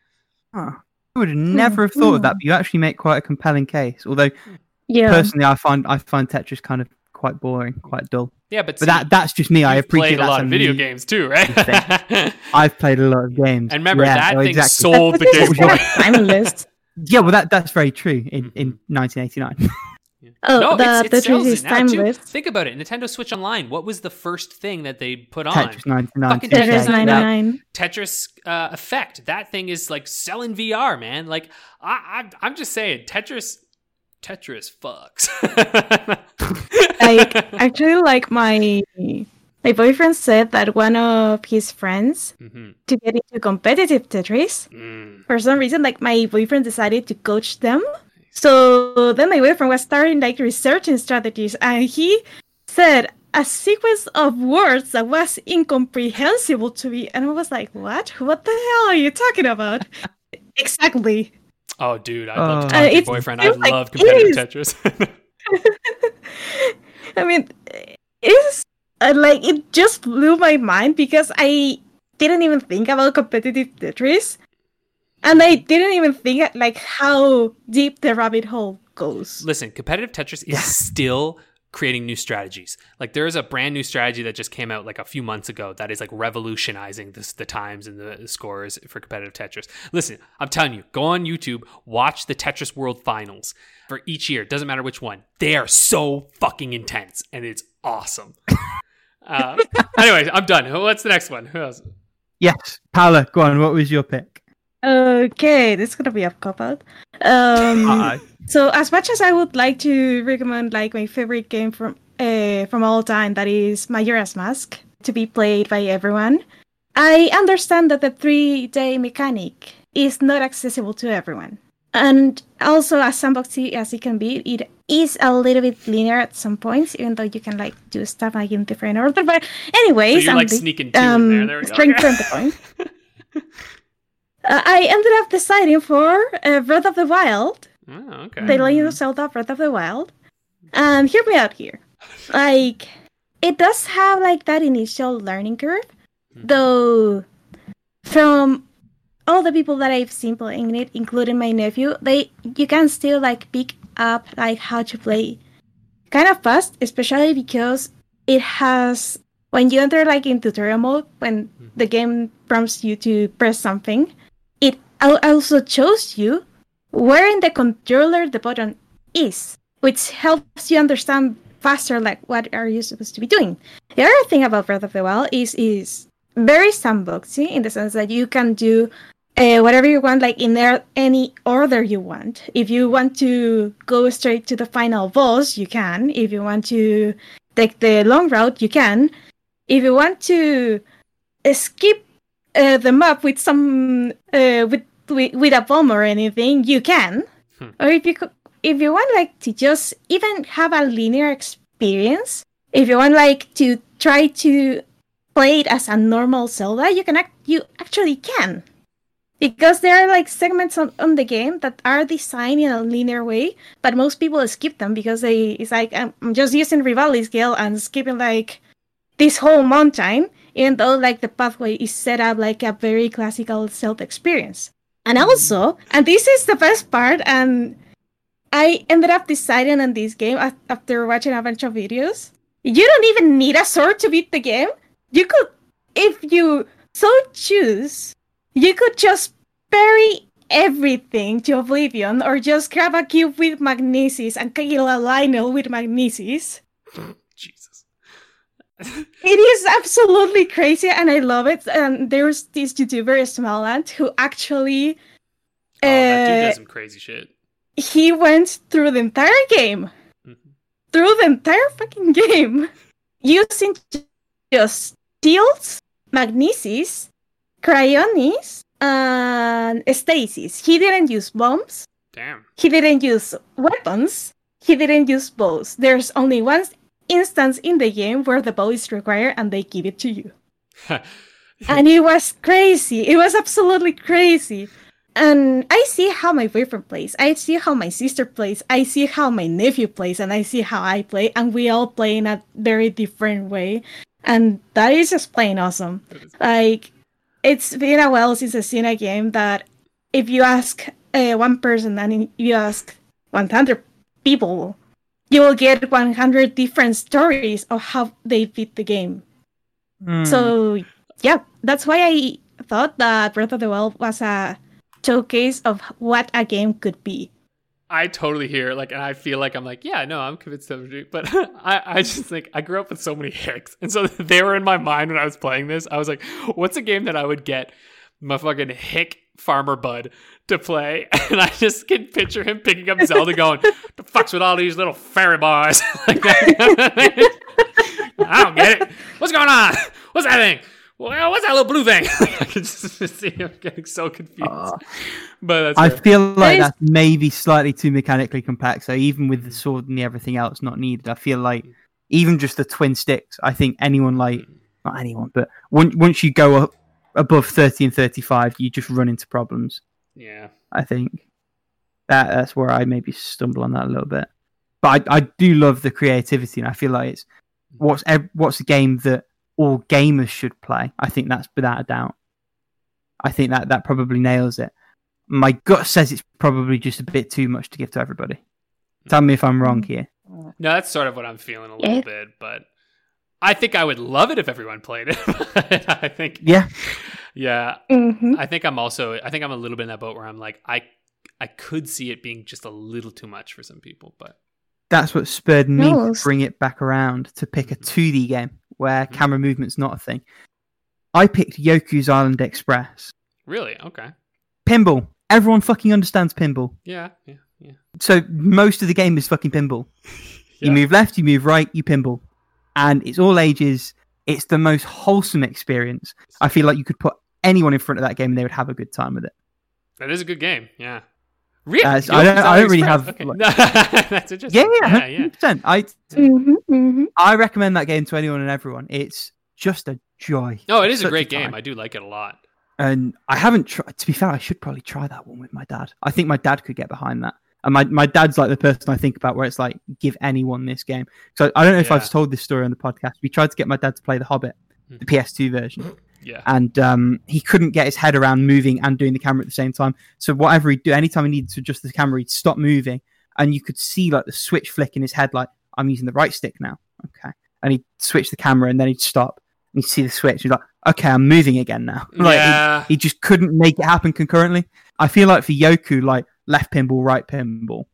Huh. I would have never have thought of that, but you actually make quite a compelling case. Although, yeah. personally, I find I find Tetris kind of quite boring, quite dull. Yeah, but, but see, that that's just me. I appreciate played a lot of video games too, right? I've played a lot of games. And remember, yeah, that so thing exactly. sold the Game Boy. I'm a list. Yeah, well, that, that's very true in, in nineteen eighty-nine. Yeah. Oh, no, the, it's, it the sells it now, too. Think about it. Nintendo Switch Online, what was the first thing that they put on? Tetris ninety-nine. Fucking Tetris ninety-nine. Tetris uh, Effect. That thing is like selling V R, man. Like, I, I, I'm just saying, Tetris... Tetris fucks. Like, actually, like, my... My boyfriend said that one of his friends mm-hmm. to get into competitive Tetris, mm. for some reason, like my boyfriend decided to coach them. Nice. So then my boyfriend was starting like researching strategies, and he said a sequence of words that was incomprehensible to me. And I was like, what? What the hell are you talking about? Exactly. Oh, dude, I'd love to talk uh, to your boyfriend. I like, love competitive Tetris. I mean, it's... Uh, like, it just blew my mind because I didn't even think about competitive Tetris. And I didn't even think, like, how deep the rabbit hole goes. Listen, competitive Tetris is still creating new strategies. Like, there is a brand new strategy that just came out, like, a few months ago that is, like, revolutionizing this, the times and the scores for competitive Tetris. Listen, I'm telling you, go on YouTube, watch the Tetris World Finals for each year. Doesn't matter which one. They are so fucking intense, and it's awesome. Uh, anyways, I'm done. What's the next one? Who else? Yes, Paola, go on. What was your pick? Okay, this is gonna be a cop out. Um, so, as much as I would like to recommend, like my favorite game from uh, from all time, that is Majora's Mask, to be played by everyone, I understand that the three-day mechanic is not accessible to everyone, and also as sandboxy as it can be, it is a little bit linear at some points, even though you can like do stuff like in different order. But anyways, so you're, I'm like the, sneaking two um, in there. There we strength go. Okay. The point. uh, I ended up deciding for uh, Breath of the Wild. Oh, okay. The Legend of Zelda: Breath of the Wild, and hear me out here. Like, it does have like that initial learning curve, mm-hmm. though. From all the people that I've seen playing it, including my nephew, they you can still like pick up like how to play kind of fast, especially because it has, when you enter like in tutorial mode, when mm-hmm. the game prompts you to press something, it also shows you where in the controller the button is, which helps you understand faster like what are you supposed to be doing. The other thing about Breath of the Wild is is very sandboxy in the sense that you can do Uh, whatever you want, like in there, any order you want. If you want to go straight to the final boss, you can. If you want to take the long route, you can. If you want to uh, skip uh, the map with some uh, with, with with a bomb or anything, you can. Hmm. Or if you if you want like to just even have a linear experience, if you want like to try to play it as a normal Zelda, you can. Act, you actually can. Because there are like segments on, on the game that are designed in a linear way, but most people skip them because they it's like I'm just using Rivali scale and skipping like this whole mountain, even though like the pathway is set up like a very classical Zelda experience. And also, and this is the best part, and I ended up deciding on this game after watching a bunch of videos. You don't even need a sword to beat the game. You could, if you so choose, you could just bury everything to oblivion, or just grab a cube with magnesis and kill a Lionel with magnesis. Jesus. It is absolutely crazy, and I love it. And there was this YouTuber, Smaland, who actually... Oh, that dude does some crazy shit. He went through the entire game. Mm-hmm. Through the entire fucking game. Using just steels, magnesis, cryonis, and stasis. He didn't use bombs. Damn. He didn't use weapons. He didn't use bows. There's only one instance in the game where the bow is required and they give it to you. And it was crazy. It was absolutely crazy. And I see how my boyfriend plays. I see how my sister plays. I see how my nephew plays. And I see how I play. And we all play in a very different way. And that is just plain awesome. Like, it's been a while since I've seen a game that if you ask uh, one person and you ask one hundred people, you will get one hundred different stories of how they beat the game. Mm. So, yeah, that's why I thought that Breath of the Wild was a showcase of what a game could be. I totally hear like, and I feel like I'm like, yeah, no, I'm convinced of it. But I, I just think I grew up with so many hicks, and so they were in my mind when I was playing this. I was like, what's a game that I would get my fucking hick farmer bud to play? And I just can picture him picking up Zelda, going, "The fuck's with all these little fairy bars?" Like that. I don't get it. What's going on? What's that thing? Well, what's that little blue thing? I can just see him getting so confused. Uh, but that's I fair. feel like that's maybe slightly too mechanically compact. So even with the sword and the everything else not needed, I feel like even just the twin sticks, I think anyone like, not anyone, but once, once you go up above thirty and thirty-five, you just run into problems. Yeah. I think that that's where I maybe stumble on that a little bit. But I, I do love the creativity, and I feel like it's what's what's a game that all gamers should play. I think that's without a doubt. I think that that probably nails it. My gut says it's probably just a bit too much to give to everybody. Tell me if I'm wrong here. No, that's sort of what I'm feeling a little yeah. bit, but I think I would love it if everyone played it. I think yeah, yeah. Mm-hmm. I think I'm also. I think I'm a little bit in that boat where I'm like, I, I could see it being just a little too much for some people, but that's what spurred me no. to bring it back around to pick a two D game where camera movement's not a thing. I picked Yoku's Island Express. Really? Okay. Pinball. Everyone fucking understands pinball. Yeah, yeah, yeah. So most of the game is fucking pinball. Yeah. You move left, you move right, you pinball. And it's all ages. It's the most wholesome experience. I feel like you could put anyone in front of that game and they would have a good time with it. That is a good game, yeah. Really? Uh, so I don't, I don't really have... Okay. Like, that's interesting. Yeah, yeah, yeah. one hundred percent. I, mm-hmm, mm-hmm. I recommend that game to anyone and everyone. It's just a joy. No, it is a great a game. I do like it a lot. And I haven't tried... To be fair, I should probably try that one with my dad. I think my dad could get behind that. And my, my dad's like the person I think about where it's like, give anyone this game. So I don't know if yeah. I've told this story on the podcast. We tried to get my dad to play The Hobbit, the P S two version. Yeah. And um, he couldn't get his head around moving and doing the camera at the same time. So whatever he'd do, anytime he needed to adjust the camera, he'd stop moving. And you could see like the switch flick in his head, like, I'm using the right stick now. Okay. And he'd switch the camera and then he'd stop. And you'd see the switch. And he'd like, okay, I'm moving again now. Like, yeah. he, he just couldn't make it happen concurrently. I feel like for Yoku, like left pinball, right pinball.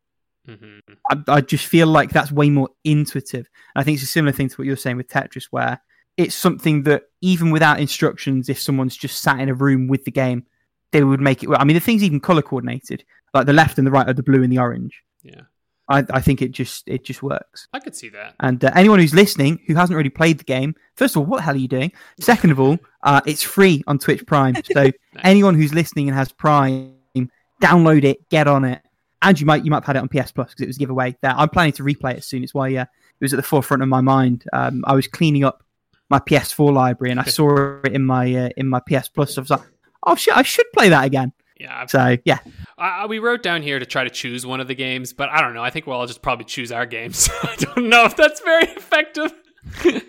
Mm-hmm. I, I just feel like that's way more intuitive. And I think it's a similar thing to what you're saying with Tetris, where it's something that even without instructions, if someone's just sat in a room with the game, they would make it work. I mean, the thing's even color coordinated, like the left and the right are the blue and the orange. Yeah. I, I think it just it just works. I could see that. And uh, anyone who's listening who hasn't really played the game, first of all, what the hell are you doing? Second of all, uh, it's free on Twitch Prime. So nice. Anyone who's listening and has Prime, download it, get on it. And you might you might have had it on P S Plus because it was a giveaway there. I'm planning to replay it soon. It's why uh, it was at the forefront of my mind. Um, I was cleaning up my P S four library, and I saw it in my uh, in my P S Plus. So I was like, "Oh shit, I should play that again." Yeah. I've, so yeah, I, we wrote down here to try to choose one of the games, but I don't know. I think we'll all just probably choose our games. So I don't know if that's very effective. I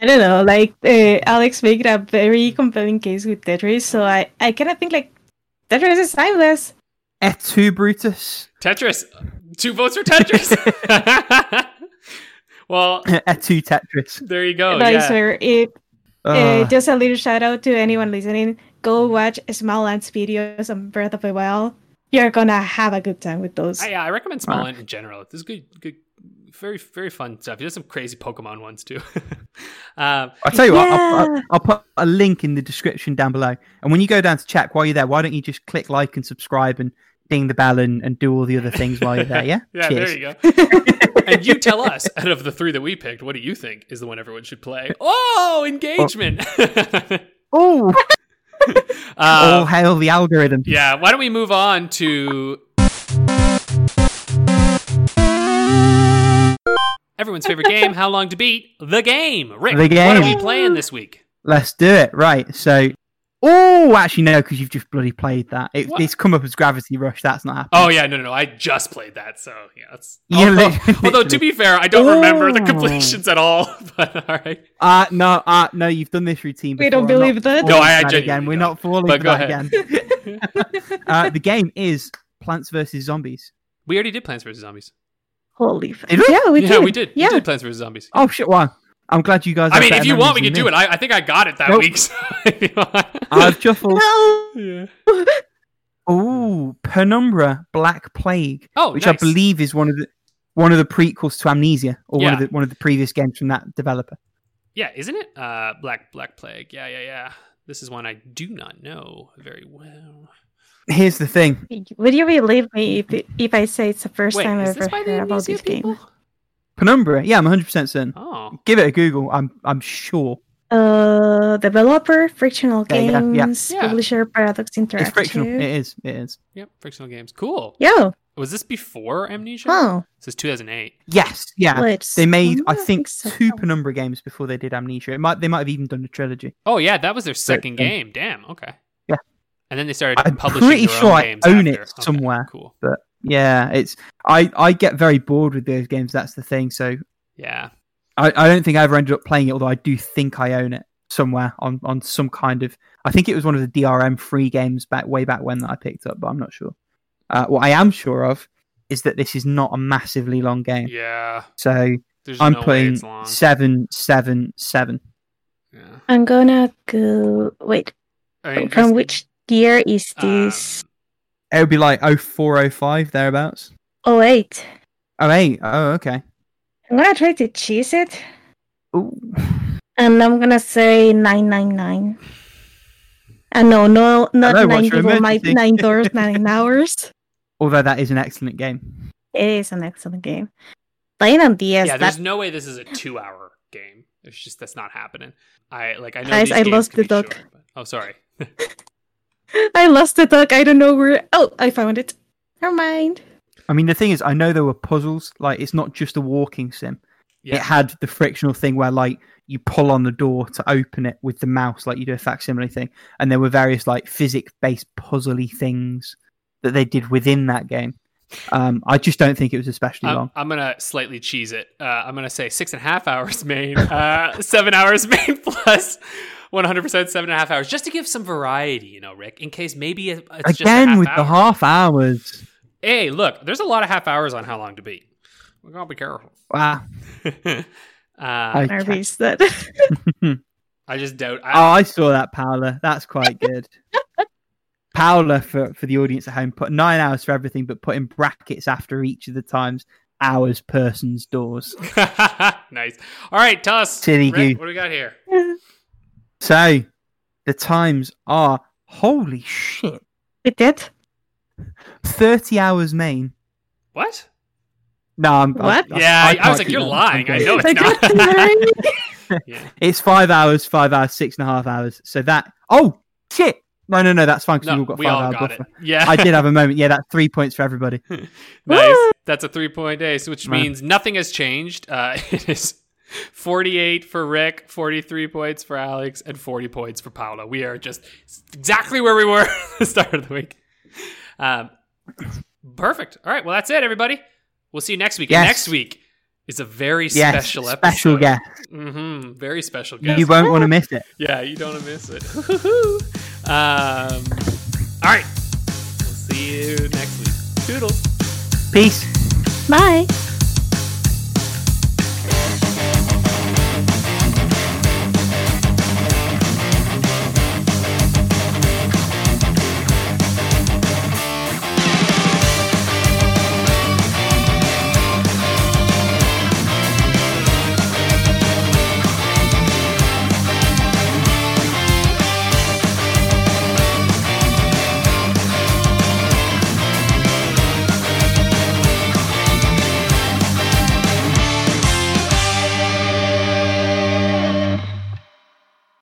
don't know. Like uh, Alex made a very compelling case with Tetris, so I I kind of think like Tetris is timeless. Et tu, Brutus? Tetris. Two votes for Tetris. Well, at two Tetris. There you go. Nice, yeah. Sir. It, oh. uh, just a little shout out to anyone listening. Go watch Smaland's videos on Breath of the Wild. You're gonna have a good time with those. I, yeah, I recommend Smaland uh. in general. There's good, good very, very fun stuff. He does some crazy Pokemon ones too. um, I'll tell you yeah. what, I'll, I'll, I'll put a link in the description down below. And when you go down to chat, while you're there, why don't you just click like and subscribe and ding the bell and, and do all the other things while you're there, yeah? yeah, Cheers. There you go. And you tell us, out of the three that we picked, what do you think is the one everyone should play? Oh, engagement! Oh! um, all hail the algorithm. Yeah, why don't we move on to... everyone's favorite game, How Long to Beat the Game. Rick, the game. What are we playing this week? Let's do it. Right, so... Oh, actually, no, because you've just bloody played that. It, it's come up as Gravity Rush. That's not happening. Oh, yeah, no, no, no. I just played that, so, yeah. That's, yeah although, literally. although, to be fair, I don't oh. remember the completions at all, but all right. Uh, no, uh, no, you've done this routine before. We don't believe that. No, I actually again. We're not falling for that again. uh, the game is Plants versus. Zombies. We already did Plants versus. Zombies. Holy fuck. Yeah, we did. Yeah, we did. Yeah. We did Plants versus. Zombies. Oh, shit, wow. I'm glad you guys. I mean, if you want, we can do it. I, I think I got it that nope. week. So I've shuffled. No. Yeah. Oh, Penumbra: Black Plague, oh, which nice. I believe is one of the one of the prequels to Amnesia, or yeah. one of the one of the previous games from that developer. Yeah, isn't it? Uh, Black Black Plague. Yeah, yeah, yeah. This is one I do not know very well. Here's the thing. Would you believe me if, if I say it's the first Wait, time I've ever heard Amnesia about this people? game? Penumbra, yeah, I'm one hundred percent certain. Oh. Give it a Google, I'm I'm sure. Uh, developer, Frictional Games, yeah, yeah, yeah. publisher, Paradox Interactive. It's Frictional, it is, it is. Yep, Frictional Games, cool. Yeah. Was this before Amnesia? Oh. This is two thousand eight. Yes, yeah. Let's, they made, I, I think, think so. two Penumbra games before they did Amnesia. It might, They might have even done a trilogy. Oh, yeah, that was their second but, game, damn, okay. Yeah. And then they started I'm publishing their sure own I games I'm pretty sure I own after. it somewhere, okay, cool. but... Yeah, it's I, I get very bored with those games, that's the thing. So yeah. I, I don't think I ever ended up playing it, although I do think I own it somewhere on, on some kind of I think it was one of the D R M free games back way back when that I picked up, but I'm not sure. Uh, what I am sure of is that this is not a massively long game. Yeah. So There's I'm no playing seven, seven, seven. Yeah. I'm gonna go wait. I mean, From which year is this? Um... It would be like oh four, oh five, thereabouts. oh eight. oh eight, oh, okay. I'm going to try to cheese it. Ooh. And I'm going to say nine nine nine. And no, no, not Hello, nine people, my nine doors, nine hours. Although that is an excellent game. It is an excellent game. Playing on D S. Yeah, there's that... no way this is a two hour game. It's just, that's not happening. I like. I know Guys, these I games lost the dog. Short, but... Oh, sorry. I lost the duck. I don't know where. Oh, I found it. Never mind. I mean, the thing is, I know there were puzzles. Like, it's not just a walking sim. Yeah. It had the frictional thing where, like, you pull on the door to open it with the mouse, like you do a facsimile thing. And there were various, like, physics-based puzzly things that they did within that game. Um, I just don't think it was especially I'm, long. I'm going to slightly cheese it. Uh, I'm going to say six and a half hours main, uh, seven hours main plus... one hundred percent seven and a half hours, just to give some variety, you know, Rick, in case maybe it's Again, just Again, with hour. the half hours. Hey, look, there's a lot of half hours on How Long to Beat. We're going to be careful. Wow. uh, I, that. I just doubt. I, oh, I saw that, Paola. That's quite good. Paola, for, for the audience at home, put nine hours for everything, but put in brackets after each of the times. Hours, persons, doors. Nice. All right, tell us, Rick, good. what do we got here? So, the times are, holy shit. It did? thirty hours main. What? No, I'm... What? I, I, yeah, I, I was like, you're lying. I know it's not. yeah. It's five hours, five hours, six and a half hours. So that... Oh, shit! No, no, no, that's fine, because no, you all got five we all hour got buffer. It. Yeah. I did have a moment. Yeah, that's three points for everybody. Nice. That's a three-point ace, which Man. means nothing has changed. Uh, it is... forty-eight for Rick, forty-three points for Alex, and forty points for Paola. We are just exactly where we were at the start of the week. Um, perfect. All right. Well, that's it, everybody. We'll see you next week. Yes. Next week is a very yes, special episode. Special guest. Mm-hmm. Very special guest. You won't want to miss it. Yeah, you don't want to miss it. um, all right. We'll see you next week. Toodles. Peace. Bye.